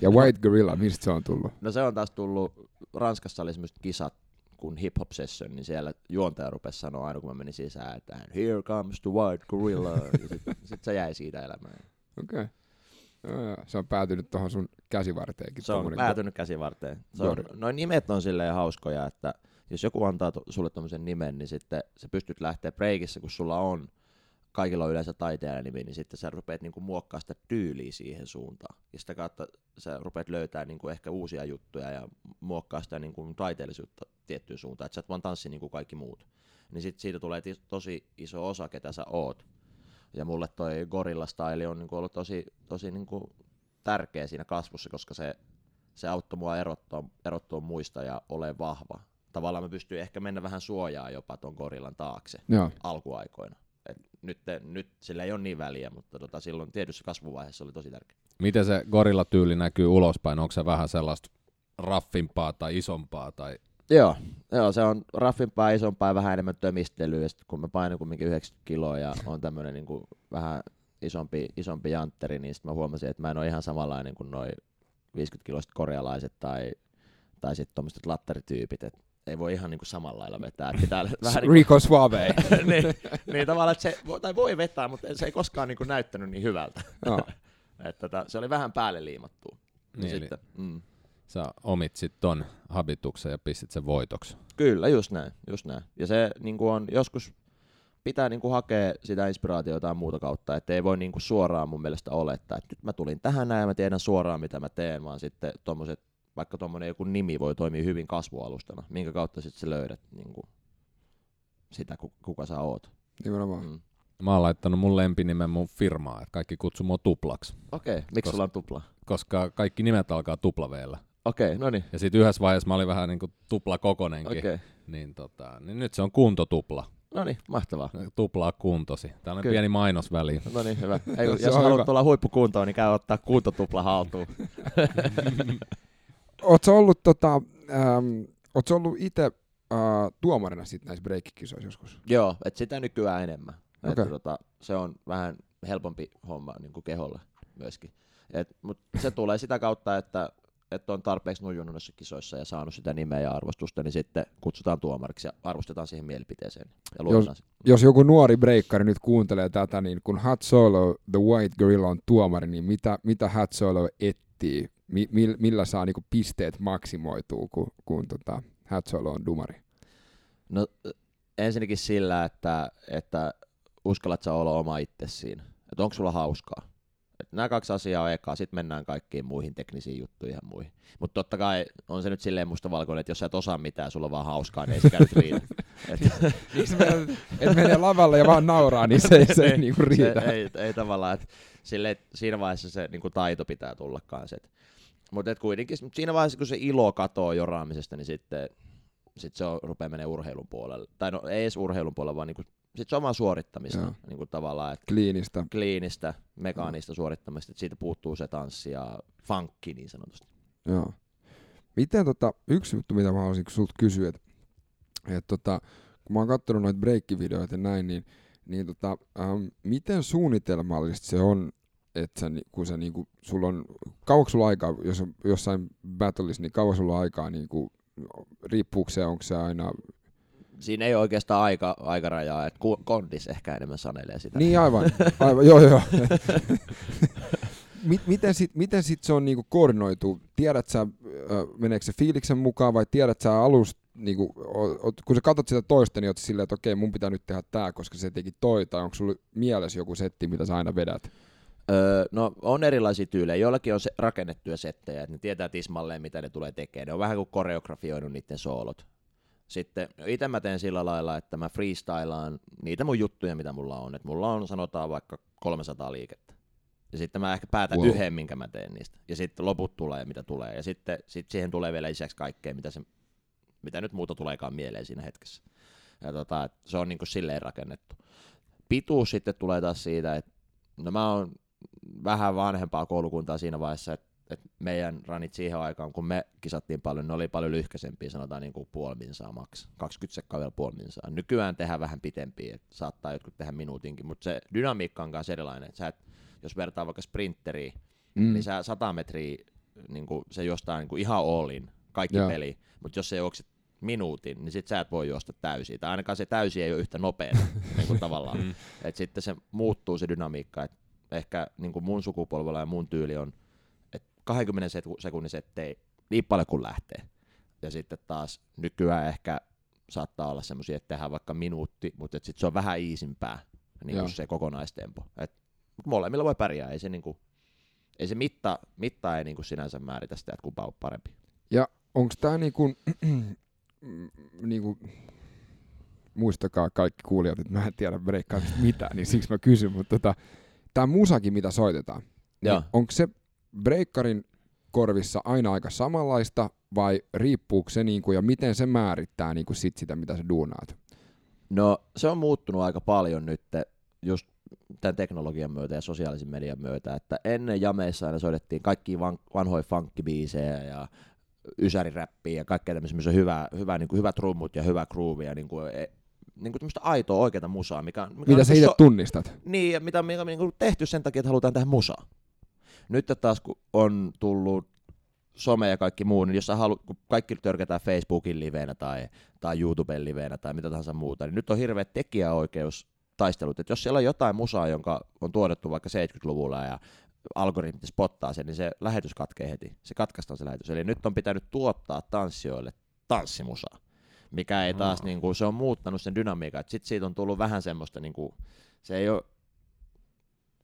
Ja White Gorilla, mistä se on tullut? No se on taas tullut, Ranskassa oli semmoiset kisat, kun hip-hop session, niin siellä juontaja rupesi sanoa aina, kun mä menin sisään, että here comes the white gorilla, ja sit, sit se jäi siitä elämään. Okei. Okay. No, se on päätynyt tuohon sun käsivarteenkin. Se on päätynyt ko- käsivarteen. Noin nimet on silleen hauskoja, että jos joku antaa to- sulle tommosen nimen, niin sitten sä pystyt lähteä breikissä, kun sulla on, kaikilla on yleensä taiteilijan nimi, niin sitten sä rupeat niinku muokkaamaan sitä tyyliä siihen suuntaan. Ja sitä kautta sä rupeat löytämään niinku ehkä uusia juttuja ja muokkaamaan sitä niinku taiteellisuutta tiettyyn suuntaan, että sä et vaan tanssi niinku kaikki muut. Niin sit siitä tulee t- tosi iso osa, ketä sä oot. Ja mulle toi gorilla-style on niinku ollut tosi, tosi niinku tärkeä siinä kasvussa, koska se, se auttoi mua erottua, erottua muista ja ole vahva. Tavallaan mä pystyin ehkä mennä vähän suojaa jopa ton gorillan taakse Joo. alkuaikoina. Et nyt, nyt sillä ei ole niin väliä, mutta tota silloin tietyssä kasvuvaiheessa oli tosi tärkeä. Miten se gorillatyyli näkyy ulospäin? Onko se vähän sellaista raffimpaa tai isompaa? Tai... Joo, joo, se on raffimpaa, isompaa ja vähän enemmän tömistelyä, ja sit kun mä painan kumminkin yhdeksänkymmentä kiloa ja on tämmönen niinku vähän isompi, isompi jantteri, niin sit mä huomasin, että mä en oo ihan samanlainen kuin noi viisikymmenkiloiset korealaiset tai, tai sit tommoset latterityypit, et ei voi ihan niinku samalla lailla vetää. Pitää vähän niinku... Rico Suave. niin, niin tavallaan, että se voi, tai voi vetää, mutta se ei koskaan niinku näyttänyt niin hyvältä. No. et tota, se oli vähän päälle liimattua. Niin, eli... sitten, mm. Sä omit sit ton habituksen ja pistit sen voitoksi. Kyllä, just näin. Just näin. Ja se niinku on, joskus pitää niinku hakea sitä inspiraatiota muuta kautta, että ei voi niinku suoraan mun mielestä olettaa, että nyt mä tulin tähän näin ja mä tiedän suoraan mitä mä teen, vaan sitten tommoset, vaikka tommonen joku nimi voi toimia hyvin kasvualustana, minkä kautta sit sä löydät niinku sitä, kuka sä oot. Nimenomaan. Mm. Mä oon laittanut mun lempinimen mun firmaa, että kaikki kutsuu mua Tuplaksi. Okei, okay. Miksi sulla on Tupla? Koska kaikki nimet alkaa tuplaveellä. Okei, no niin. Ja sitten yhdessä vaiheessa mä olin vähän niin kuin tuplakokonenkin, okay. niin, tota, niin nyt se on Kuntotupla. No niin, mahtavaa. Tuplaa kuntosi. Tällainen Kyllä. pieni mainos väliin. No niin, hyvä. Ei, jos haluat olla huippukuntoon, niin käy ottaa Kuntotupla haltuun. Ootko ollut, tota, ähm, ollut itse äh, tuomarina sit näissä breikkikisoissa joskus? Joo, että sitä nykyään enemmän. Okay. Että, tota, se on vähän helpompi homma niin kuin keholle myöskin. Mutta se tulee sitä kautta, että että on tarpeeksi nujunut noissa kisoissa ja saanut sitä nimeä ja arvostusta, niin sitten kutsutaan tuomariksi ja arvostetaan siihen mielipiteeseen. Ja jos, jos joku nuori breikkari nyt kuuntelee tätä, niin kun Hatsolo the White Gorilla on tuomari, niin mitä, mitä Hatsolo etsii? Mi, mil, millä saa niinku pisteet maksimoituu, kun, kun tota Hatsolo on dumari? No ensinnäkin sillä, että, että uskallat sä olla oma itse siinä. Että onko sulla hauskaa? Nämä kaksi asiaa on ekaa, sitten mennään kaikkiin muihin teknisiin juttuihin ja muihin. Mutta totta kai on se nyt silleen mustavalkoinen, että jos sä et osaa mitään, sulla on vaan hauskaa, niin ei se käynyt riitä. Et menee lavalle ja vaan nauraa, niin se ei, se ei niinku riitä. Se, ei, ei tavallaan, että siinä vaiheessa se niinku taito pitää tulla kanssa. Mutta kuitenkin siinä vaiheessa, kun se ilo katoo joraamisesta, niin sitten sit se on, rupeaa menemään urheilun puolelle. Tai no ei edes urheilun puolelle, vaan niinku... Sitten se on vaan suorittamista, niin kuin tavallaan, että kliinistä, kliinistä mekaanista suorittamista, että siitä puuttuu se tanssi ja funkki niin sanotusti. Joo. Miten tota, yksi juttu, mitä mä haluaisin sulta kysyä, että et, tota, kun mä oon katsonut noita breikkivideoita ja näin, niin, niin tota, ähm, miten suunnitelmallisesti se on, että sä, kun sä niinku, sulla on, kauanko sulla aikaa, jos on jossain battleissa, niin kauanko sulla aikaa, niinku, riippuuko se, onko se aina... Siinä ei ole oikeastaan aika, aikarajaa, että kondis ehkä enemmän sanelee sitä. Niin aivan, aivan joo joo. miten sitten miten sit se on niinku koordinoitu? Tiedät sä, meneekö se fiiliksen mukaan vai tiedät sä alusta, niinku, kun sä katsot sitä toista, niin oot silleen, että okei mun pitää nyt tehdä tää, koska se teki toi, tai onko sulla mielessä joku setti, mitä sä aina vedät? Öö, no on erilaisia tyylejä, joillakin on se, rakennettuja settejä, että ne tietää tismalleen mitä ne tulee tekemään, ne on vähän kuin koreografioinut niiden soolot. Sitten itse mä teen sillä lailla, että mä freestylaan niitä mun juttuja, mitä mulla on. Et mulla on sanotaan vaikka kolmesataa liikettä. Ja sitten mä ehkä päätän wow. yhden, minkä mä teen niistä. Ja sitten loput tulee, mitä tulee. Ja sitten sit siihen tulee vielä lisäksi kaikkea, mitä, se, mitä nyt muuta tuleekaan mieleen siinä hetkessä. Ja tota, se on niinku silleen rakennettu. Pituus sitten tulee taas siitä, että no mä oon vähän vanhempaa koulukuntaa siinä vaiheessa, että Et meidän ranit siihen aikaan, kun me kisattiin paljon, ne oli paljon lyhkäisempiä, sanotaan niin kuin puoli minsaa maks. kaksikymmentä sekkaa vielä puoli minsaa. Nykyään tehdään vähän pitempiä, että saattaa jotkut tehdä minuutinkin, mutta se dynamiikka on myös erilainen. Sä et, jos vertaa vaikka sprinteriin, mm. niin sä sata metriä, niin kuin, se jostain niin kuin ihan olin, kaikki yeah. peli, mutta jos se juokset minuutin, niin sit sä et voi juosta täysiä. Tai ainakaan se täysi ei ole yhtä nopea niin tavallaan. Mm. Et sitten se muuttuu se dynamiikka. Et ehkä niin kuin mun sukupolvella ja mun tyyli on kaksikymmentä sekunnin settei niin paljon kuin lähtee. Ja sitten taas nykyään ehkä saattaa olla semmoisia, että tehdään vaikka minuutti, mutta sitten se on vähän iisimpää niin se kokonaistempo. Et molemmilla voi pärjää, ei se, niin kuin, ei se mitta, mitta ei niin kuin sinänsä määritä sitä, että kumpa on parempi. Ja onko tämä niin kuin, niin kuin, muistakaa kaikki kuulijat, että mä en tiedä breikkaamista mitään, niin siksi mä kysyn, mutta tota, tämä musakin, mitä soitetaan, niin onko se breikkarin korvissa aina aika samanlaista vai riippuuko se niinku, ja miten se määrittää niinku sit sitä, mitä sä duunaat? No se on muuttunut aika paljon nyt just tämän teknologian myötä ja sosiaalisen median myötä, että ennen jameissa aina soitettiin kaikkia van, vanhoja funkkibiisejä ja ysäriräppiä ja kaikkea tämmöisiä hyvää, hyvää, niinku, hyvät rummut ja hyvää groovia, niinku, e- niinku tämmöistä aitoa oikeata musaa. Mikä, mikä mitä sä itse so- tunnistat? Niin, ja mitä mikä, mikä on tehty sen takia, että halutaan tehdä musaa. Nyt taas kun on tullut some ja kaikki muu, niin jos sä haluat, kun kaikki törkätään Facebookin liveenä tai, tai YouTuben liveenä tai mitä tahansa muuta, niin nyt on hirveät tekijäoikeustaistelut. Et jos siellä on jotain musaa, jonka on tuotettu vaikka seitsemänkymmentäluvulla ja algoritmi spottaa sen, niin se lähetys katkee heti. Se katkaistaan se lähetys. Eli nyt on pitänyt tuottaa tanssijoille tanssimusaa, mikä ei taas, hmm. niin kuin, se on muuttanut sen dynamiikan. Sitten siitä on tullut vähän semmoista, niin kuin, se ei ole...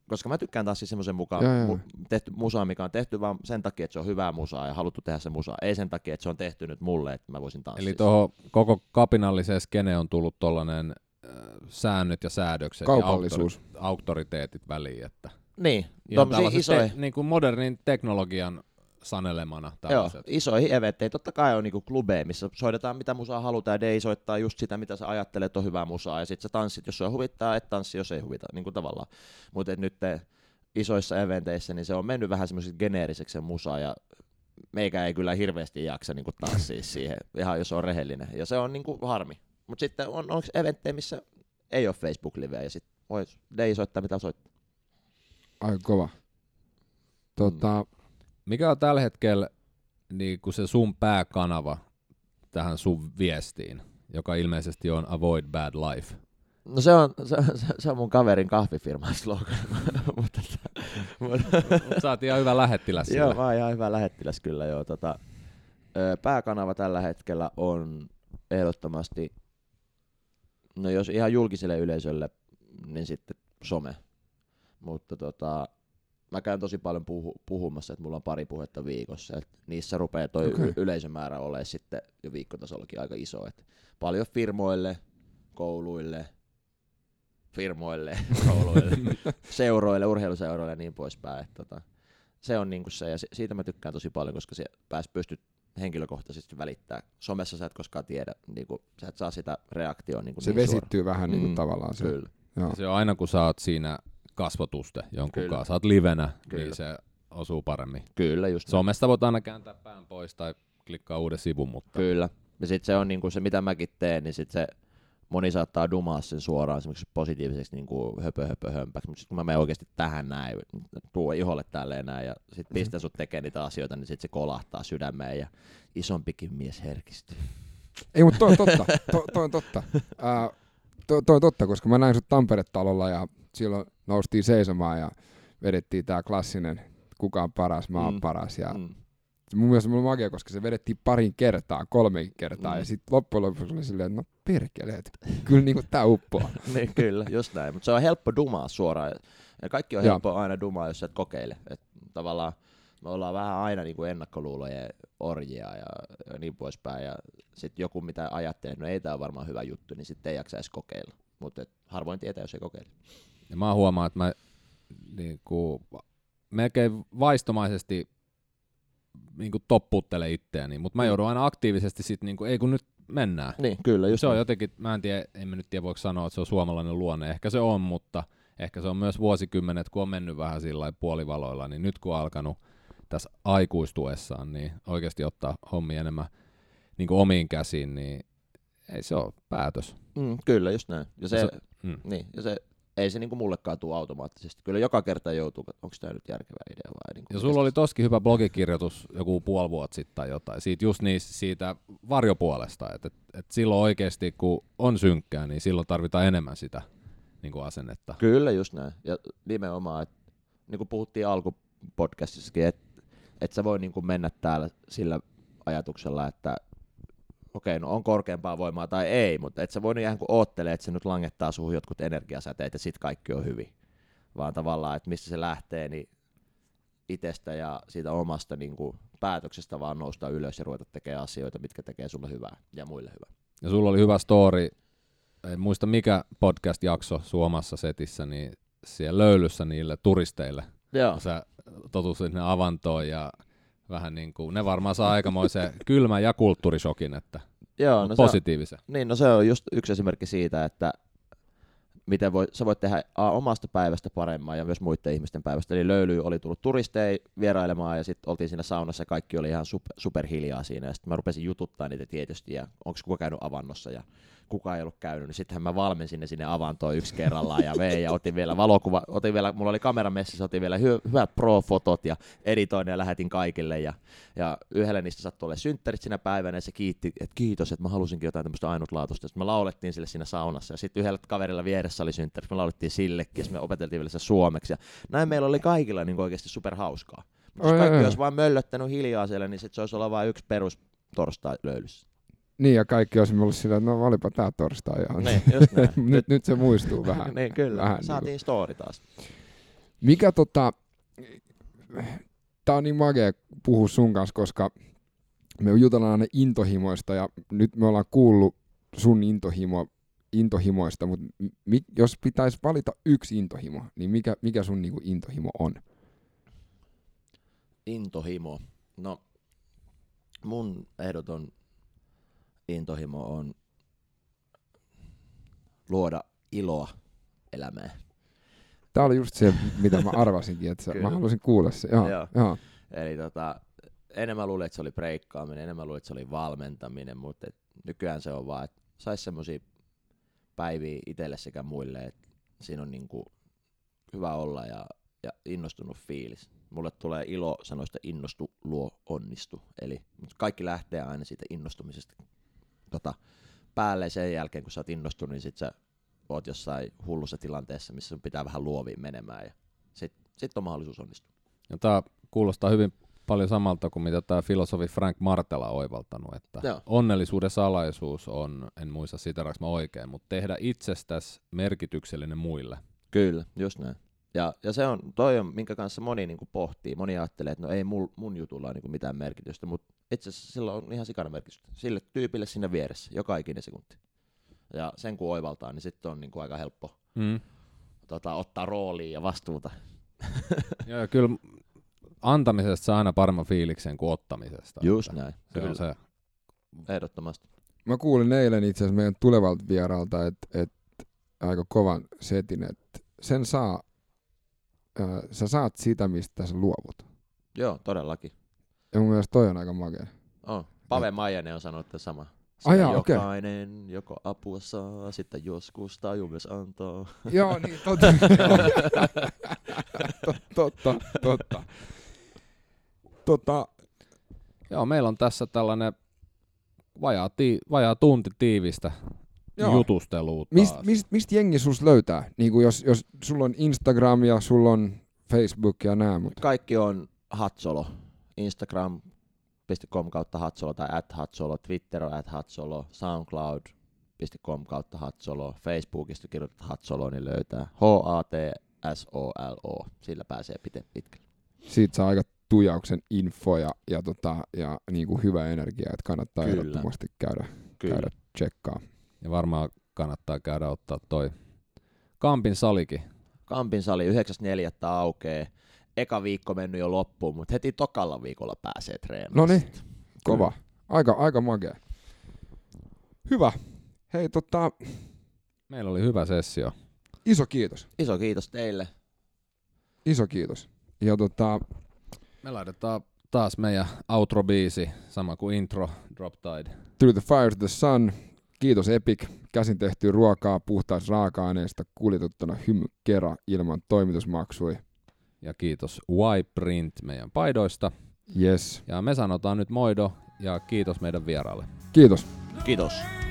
Koska mä tykkään taas siis semmoisen mukaan mu- tehty musaa, mikä on tehty vaan sen takia, että se on hyvää musaa ja haluttu tehdä se musaa. Ei sen takia, että se on tehty nyt mulle, että mä voisin tanssia. Eli tuohon koko kapinalliseen skeneen on tullut tollanen äh, säännöt ja säädökset ja auktori- auktoriteetit väliin. Että niin, tuollaisen isoja... te- niin modernin teknologian sanelemana. Joo, isoihin evetteihin. Totta kai on niinku klubeja, missä soitetaan mitä musaa halutaan ja D J soittaa just sitä, mitä sä ajattelet, että on hyvää musaa. Ja sit sä tanssit, jos sua huvittaa, et tanssi, jos ei huvita. Niinku tavallaan. Mut et nyt te isoissa eventeissä niin se on mennyt vähän semmoisesti geneeriseksi se musaa ja meikä ei kyllä hirveästi jaksa niinku tanssia siihen, ihan jos on rehellinen. Ja se on niinku harmi. Mut sitten on, onks eventtejä, missä ei oo Facebook-liveä ja sit voi D J soittaa mitä soittaa. Ai kova. Tota... Mm. Mikä on tällä hetkellä niin kuin se sun pääkanava tähän sun viestiin, joka ilmeisesti on Avoid Bad Life? No se on, se, se on mun kaverin kahvifirman slogan. Mutta sä oot ihan hyvä lähettiläs sillä. Joo, mä oon ihan hyvä lähettiläs kyllä. Joo, tota, pääkanava tällä hetkellä on ehdottomasti, no jos ihan julkiselle yleisölle, niin sitten some. Mutta tota... Mä käyn tosi paljon puhu- puhumassa, että mulla on pari puhetta viikossa. Et niissä rupeaa toi okay. y- yleisömäärä olemaan sitten jo viikkotasollakin aika iso. Et paljon firmoille, kouluille, firmoille, kouluille, seuroille, urheiluseuroille ja niin poispäin. Et tota, se on niinku se, ja si- siitä mä tykkään tosi paljon, koska se pääs pystyt henkilökohtaisesti välittää. Somessa sä et koskaan tiedä, niinku, sä et saa sitä reaktioon. Niinku se niin vesittyy suoraan. Vähän niinku mm, tavallaan. Se. se on aina kun sä oot siinä... kasvotuste jonkun Kyllä. kanssa, saat livenä, Kyllä. niin se osuu paremmin. Kyllä, just somesta voit aina kääntää pään pois tai klikkaa uuden sivun, mutta... Kyllä, ja sit se on niinku se, mitä mäkin teen, niin sit se moni saattaa dumaa sen suoraan esimerkiksi positiiviseksi niinku höpö höpö hömpäksi, mutta sit kun mä menen oikeesti tähän näin, tuo iholle tälleen näin ja sit pistän sut tekee niitä asioita, niin sit se kolahtaa sydämeen ja isompikin mies herkistyy. Ei, mutta toi on totta, to, toi on totta. Uh, toi, toi on totta, koska mä näin sut Tampere-talolla ja silloin noustiin seisomaan ja vedettiin tää klassinen kuka on paras, mä oon mm. paras. Ja mm. mun mielestä mulla on magia, koska se vedettiin parin kertaa, kolme kertaa mm. ja sitten loppujen lopuksi oli silleen, että no perkeleet, kyllä niinku tää uppoaa. Niin, kyllä, just näin, mutta se on helppo dumaa suoraan. Ja kaikki on helppo aina dumaa, jos sä et kokeile. Et tavallaan me ollaan vähän aina niinku ennakkoluulojen orjia ja, ja niin poispäin. Ja sit joku mitä ajattelee, no ei tää ole varmaan hyvä juttu, niin sitten ei jaksa edes kokeilla. Mutta harvoin tietää, jos ei kokeile. Ja mä huomaan, että mä niinku, melkein vaistomaisesti niinku, toppuuttelen itseäni, mutta mä joudun aina aktiivisesti sitten, niinku, ei kun nyt mennään. Niin, kyllä. Just se on jotenkin, mä en tiedä, en mä nyt tiedä voiko sanoa, että se on suomalainen luonne. Ehkä se on, mutta ehkä se on myös vuosikymmenet, kun on mennyt vähän sillä lailla puolivaloilla, niin nyt kun on alkanut tässä aikuistuessaan, niin oikeasti ottaa hommia enemmän niin kuin omiin käsiin, niin ei se ole päätös. Mm, kyllä, just näin. Ja se, ja se, mm. niin, ja se ei se niinku mullekaan tule automaattisesti. Kyllä joka kerta joutuu, onko tämä nyt järkevä idea vai... Niin ja sulla oli toskin hyvä blogikirjoitus joku puoli vuotta sitten tai jotain, siitä just niistä, siitä varjopuolesta, että et, et silloin oikeasti kun on synkkää, niin silloin tarvitaan enemmän sitä niin kuin asennetta. Kyllä just näin. Ja nimenomaan, että niin kuin puhuttiin alkupodcastissakin, että et sä voi niin kuin mennä täällä sillä ajatuksella, että okei, no on korkeampaa voimaa tai ei, mutta et sä voi ihan kun oottelee, että se nyt langettaa suhun jotkut energiasäteet ja sit kaikki on hyvin. Vaan tavallaan, että mistä se lähtee, niin itsestä ja siitä omasta niin kuin päätöksestä vaan nousta ylös ja ruveta tekemään asioita, mitkä tekee sulle hyvää ja muille hyvää. Ja sulla oli hyvä story, en muista mikä podcast-jakso Suomessa setissä, niin siellä löylyssä niille turisteille. Joo. Sä totusit ne avantoon ja... Vähän niin kuin, ne varmaan saa aikamoisen kylmän ja kulttuurishokin, että joo, no positiivisen. Se on, niin, no se on just yksi esimerkki siitä, että miten voi, sä voit tehdä a, omasta päivästä paremmin ja myös muiden ihmisten päivästä. Eli löylyy oli tullut turisteja vierailemaan ja sitten oltiin siinä saunassa ja kaikki oli ihan super, superhiljaa siinä. Ja sitten mä rupesin jututtaa niitä tietysti ja onko kuka käynyt avannossa ja kuka ei ollut käynyt. Niin sittenhän mä valmensin ne sinne avantoon yksi kerrallaan ja vei ja otin vielä valokuva. Otin vielä, mulla oli kamera messissä, otin vielä hy, hyvät pro-fotot ja editoin ja lähetin kaikille. Ja, ja yhdelle niistä sattui olla synttärit siinä päivänä ja se kiitti, että kiitos, että mä halusinkin jotain tämmöistä ainutlaatuista. Sitten me laulettiin sille siinä saunassa ja sitten yhdellä kaverilla vieressä oli synttärit, me laulettiin sillekin ja me opeteltiin vielä se suomeksi. Ja näin meillä oli kaikilla niin oikeasti superhauskaa. Mutta jos kaikki olisi vaan möllöttänyt hiljaa siellä, niin sit se olisi olla vain yksi perus torstai löylyssä. Niin ja kaikki olisi ollut sillä, että no olipa tää torstai ihan. Niin, just näin. nyt, nyt se muistuu vähän. niin kyllä, vähän saatiin niin story taas. Mikä tota, tää on niin magea puhua sun kanssa, koska me jutellaan aina intohimoista ja nyt me ollaan kuullut sun intohimoa intohimoista, mutta mi- jos pitäisi valita yksi intohimo, niin mikä, mikä sun niinku intohimo on? Intohimo? No, mun ehdoton intohimo on luoda iloa elämään. Tää oli just se, mitä mä arvasinkin, että mä halusin kuulla se. Joo, joo. Joo. Eli tota, enemmän luulin, että se oli breikkaaminen, enemmän luulin, että se oli valmentaminen, mutta nykyään se on vaan, että sais semmosia päiviä itselle sekä muille, että siinä on niin kuin hyvä olla ja, ja innostunut fiilis. Mulle tulee ilo sanoista innostu, luo, onnistu. Eli kaikki lähtee aina siitä innostumisesta tota, päälle sen jälkeen, kun sä oot innostunut, niin sit sä oot jossain hullussa tilanteessa, missä sun pitää vähän luoviin menemään ja sit, sit on mahdollisuus onnistua. Ja tää kuulostaa hyvin paljon samalta kuin mitä tämä filosofi Frank Martela on oivaltanut, että joo, onnellisuuden salaisuus on, en muista siteeraanko mä oikein, mutta tehdä itsestäsi merkityksellinen muille. Kyllä, just näin. Ja, ja se on, toi on, minkä kanssa moni niinku pohtii. Moni ajattelee, että no ei mul, mun jutulla ole niinku mitään merkitystä, mutta itse asiassa sillä on ihan sikana merkitystä. Sille tyypille siinä vieressä, joka ikinen sekunti. Ja sen kun oivaltaa, niin sitten on niinku aika helppo mm. tota, ottaa roolia ja vastuuta. Joo, ja kyllä... Antamisesta saa aina paremman fiiliksen kuin ottamisesta. Just näin. Se on se. Ehdottomasti. Mä kuulin eilen itse asiassa meidän tulevalta vieralta, että et, aika kovan setin, että sen saa, äh, sä saat sitä, mistä sä luovut. Joo, todellakin. Ja mun mielestä toi on aika makea. On. Pave Maijanen on sanonut tämän saman. Aja, jokainen okay. Joko apua saa, sitten joskus taju myös antaa. Joo, niin totta. totta, totta. Tota, joo, meillä on tässä tällainen vajaa, tii, vajaa tunti tiivistä joo. jutustelua taas. Mist, mist, mist jengi sus löytää? Niin jos, jos sulla on Instagram ja sulla on Facebook ja nää. Mutta. Kaikki on Hatsolo. Instagram piste com kautta Hatsolo tai at Hatsolo. Twitter on at Hatsolo. Soundcloud piste com kautta Hatsolo. Facebookista kirjoitetaan Hatsolo, niin löytää H A T S O L O. Sillä pääsee pitkälle. Siitä saa aika tujauksen info ja, ja, tota, ja niin kuin hyvä energia, että kannattaa kyllä ehdottomasti käydä, käydä tsekkaa. Ja varmaan kannattaa käydä ottaa toi Kampin salikin. Kampin sali yhdeksäs neljättä aukeaa. Eka viikko mennyt jo loppuun, mutta heti tokalla viikolla pääsee treenaamaan. No niin, kova. Aika, aika makea. Hyvä. Hei, tota... Meillä oli hyvä sessio. Iso kiitos. Iso kiitos teille. Iso kiitos. Ja tota... Me laitetaan taas meidän outro-biisi, sama kuin intro, Drop Dide. Through the Fires of the Sun. Kiitos Epic. Käsin tehtyä ruokaa puhtaista raaka-aineista kuljetettuna hymy kera ilman toimitusmaksui. Ja kiitos Y-Print meidän paidoista. Yes. Ja me sanotaan nyt moido ja kiitos meidän vieraalle. Kiitos. Kiitos.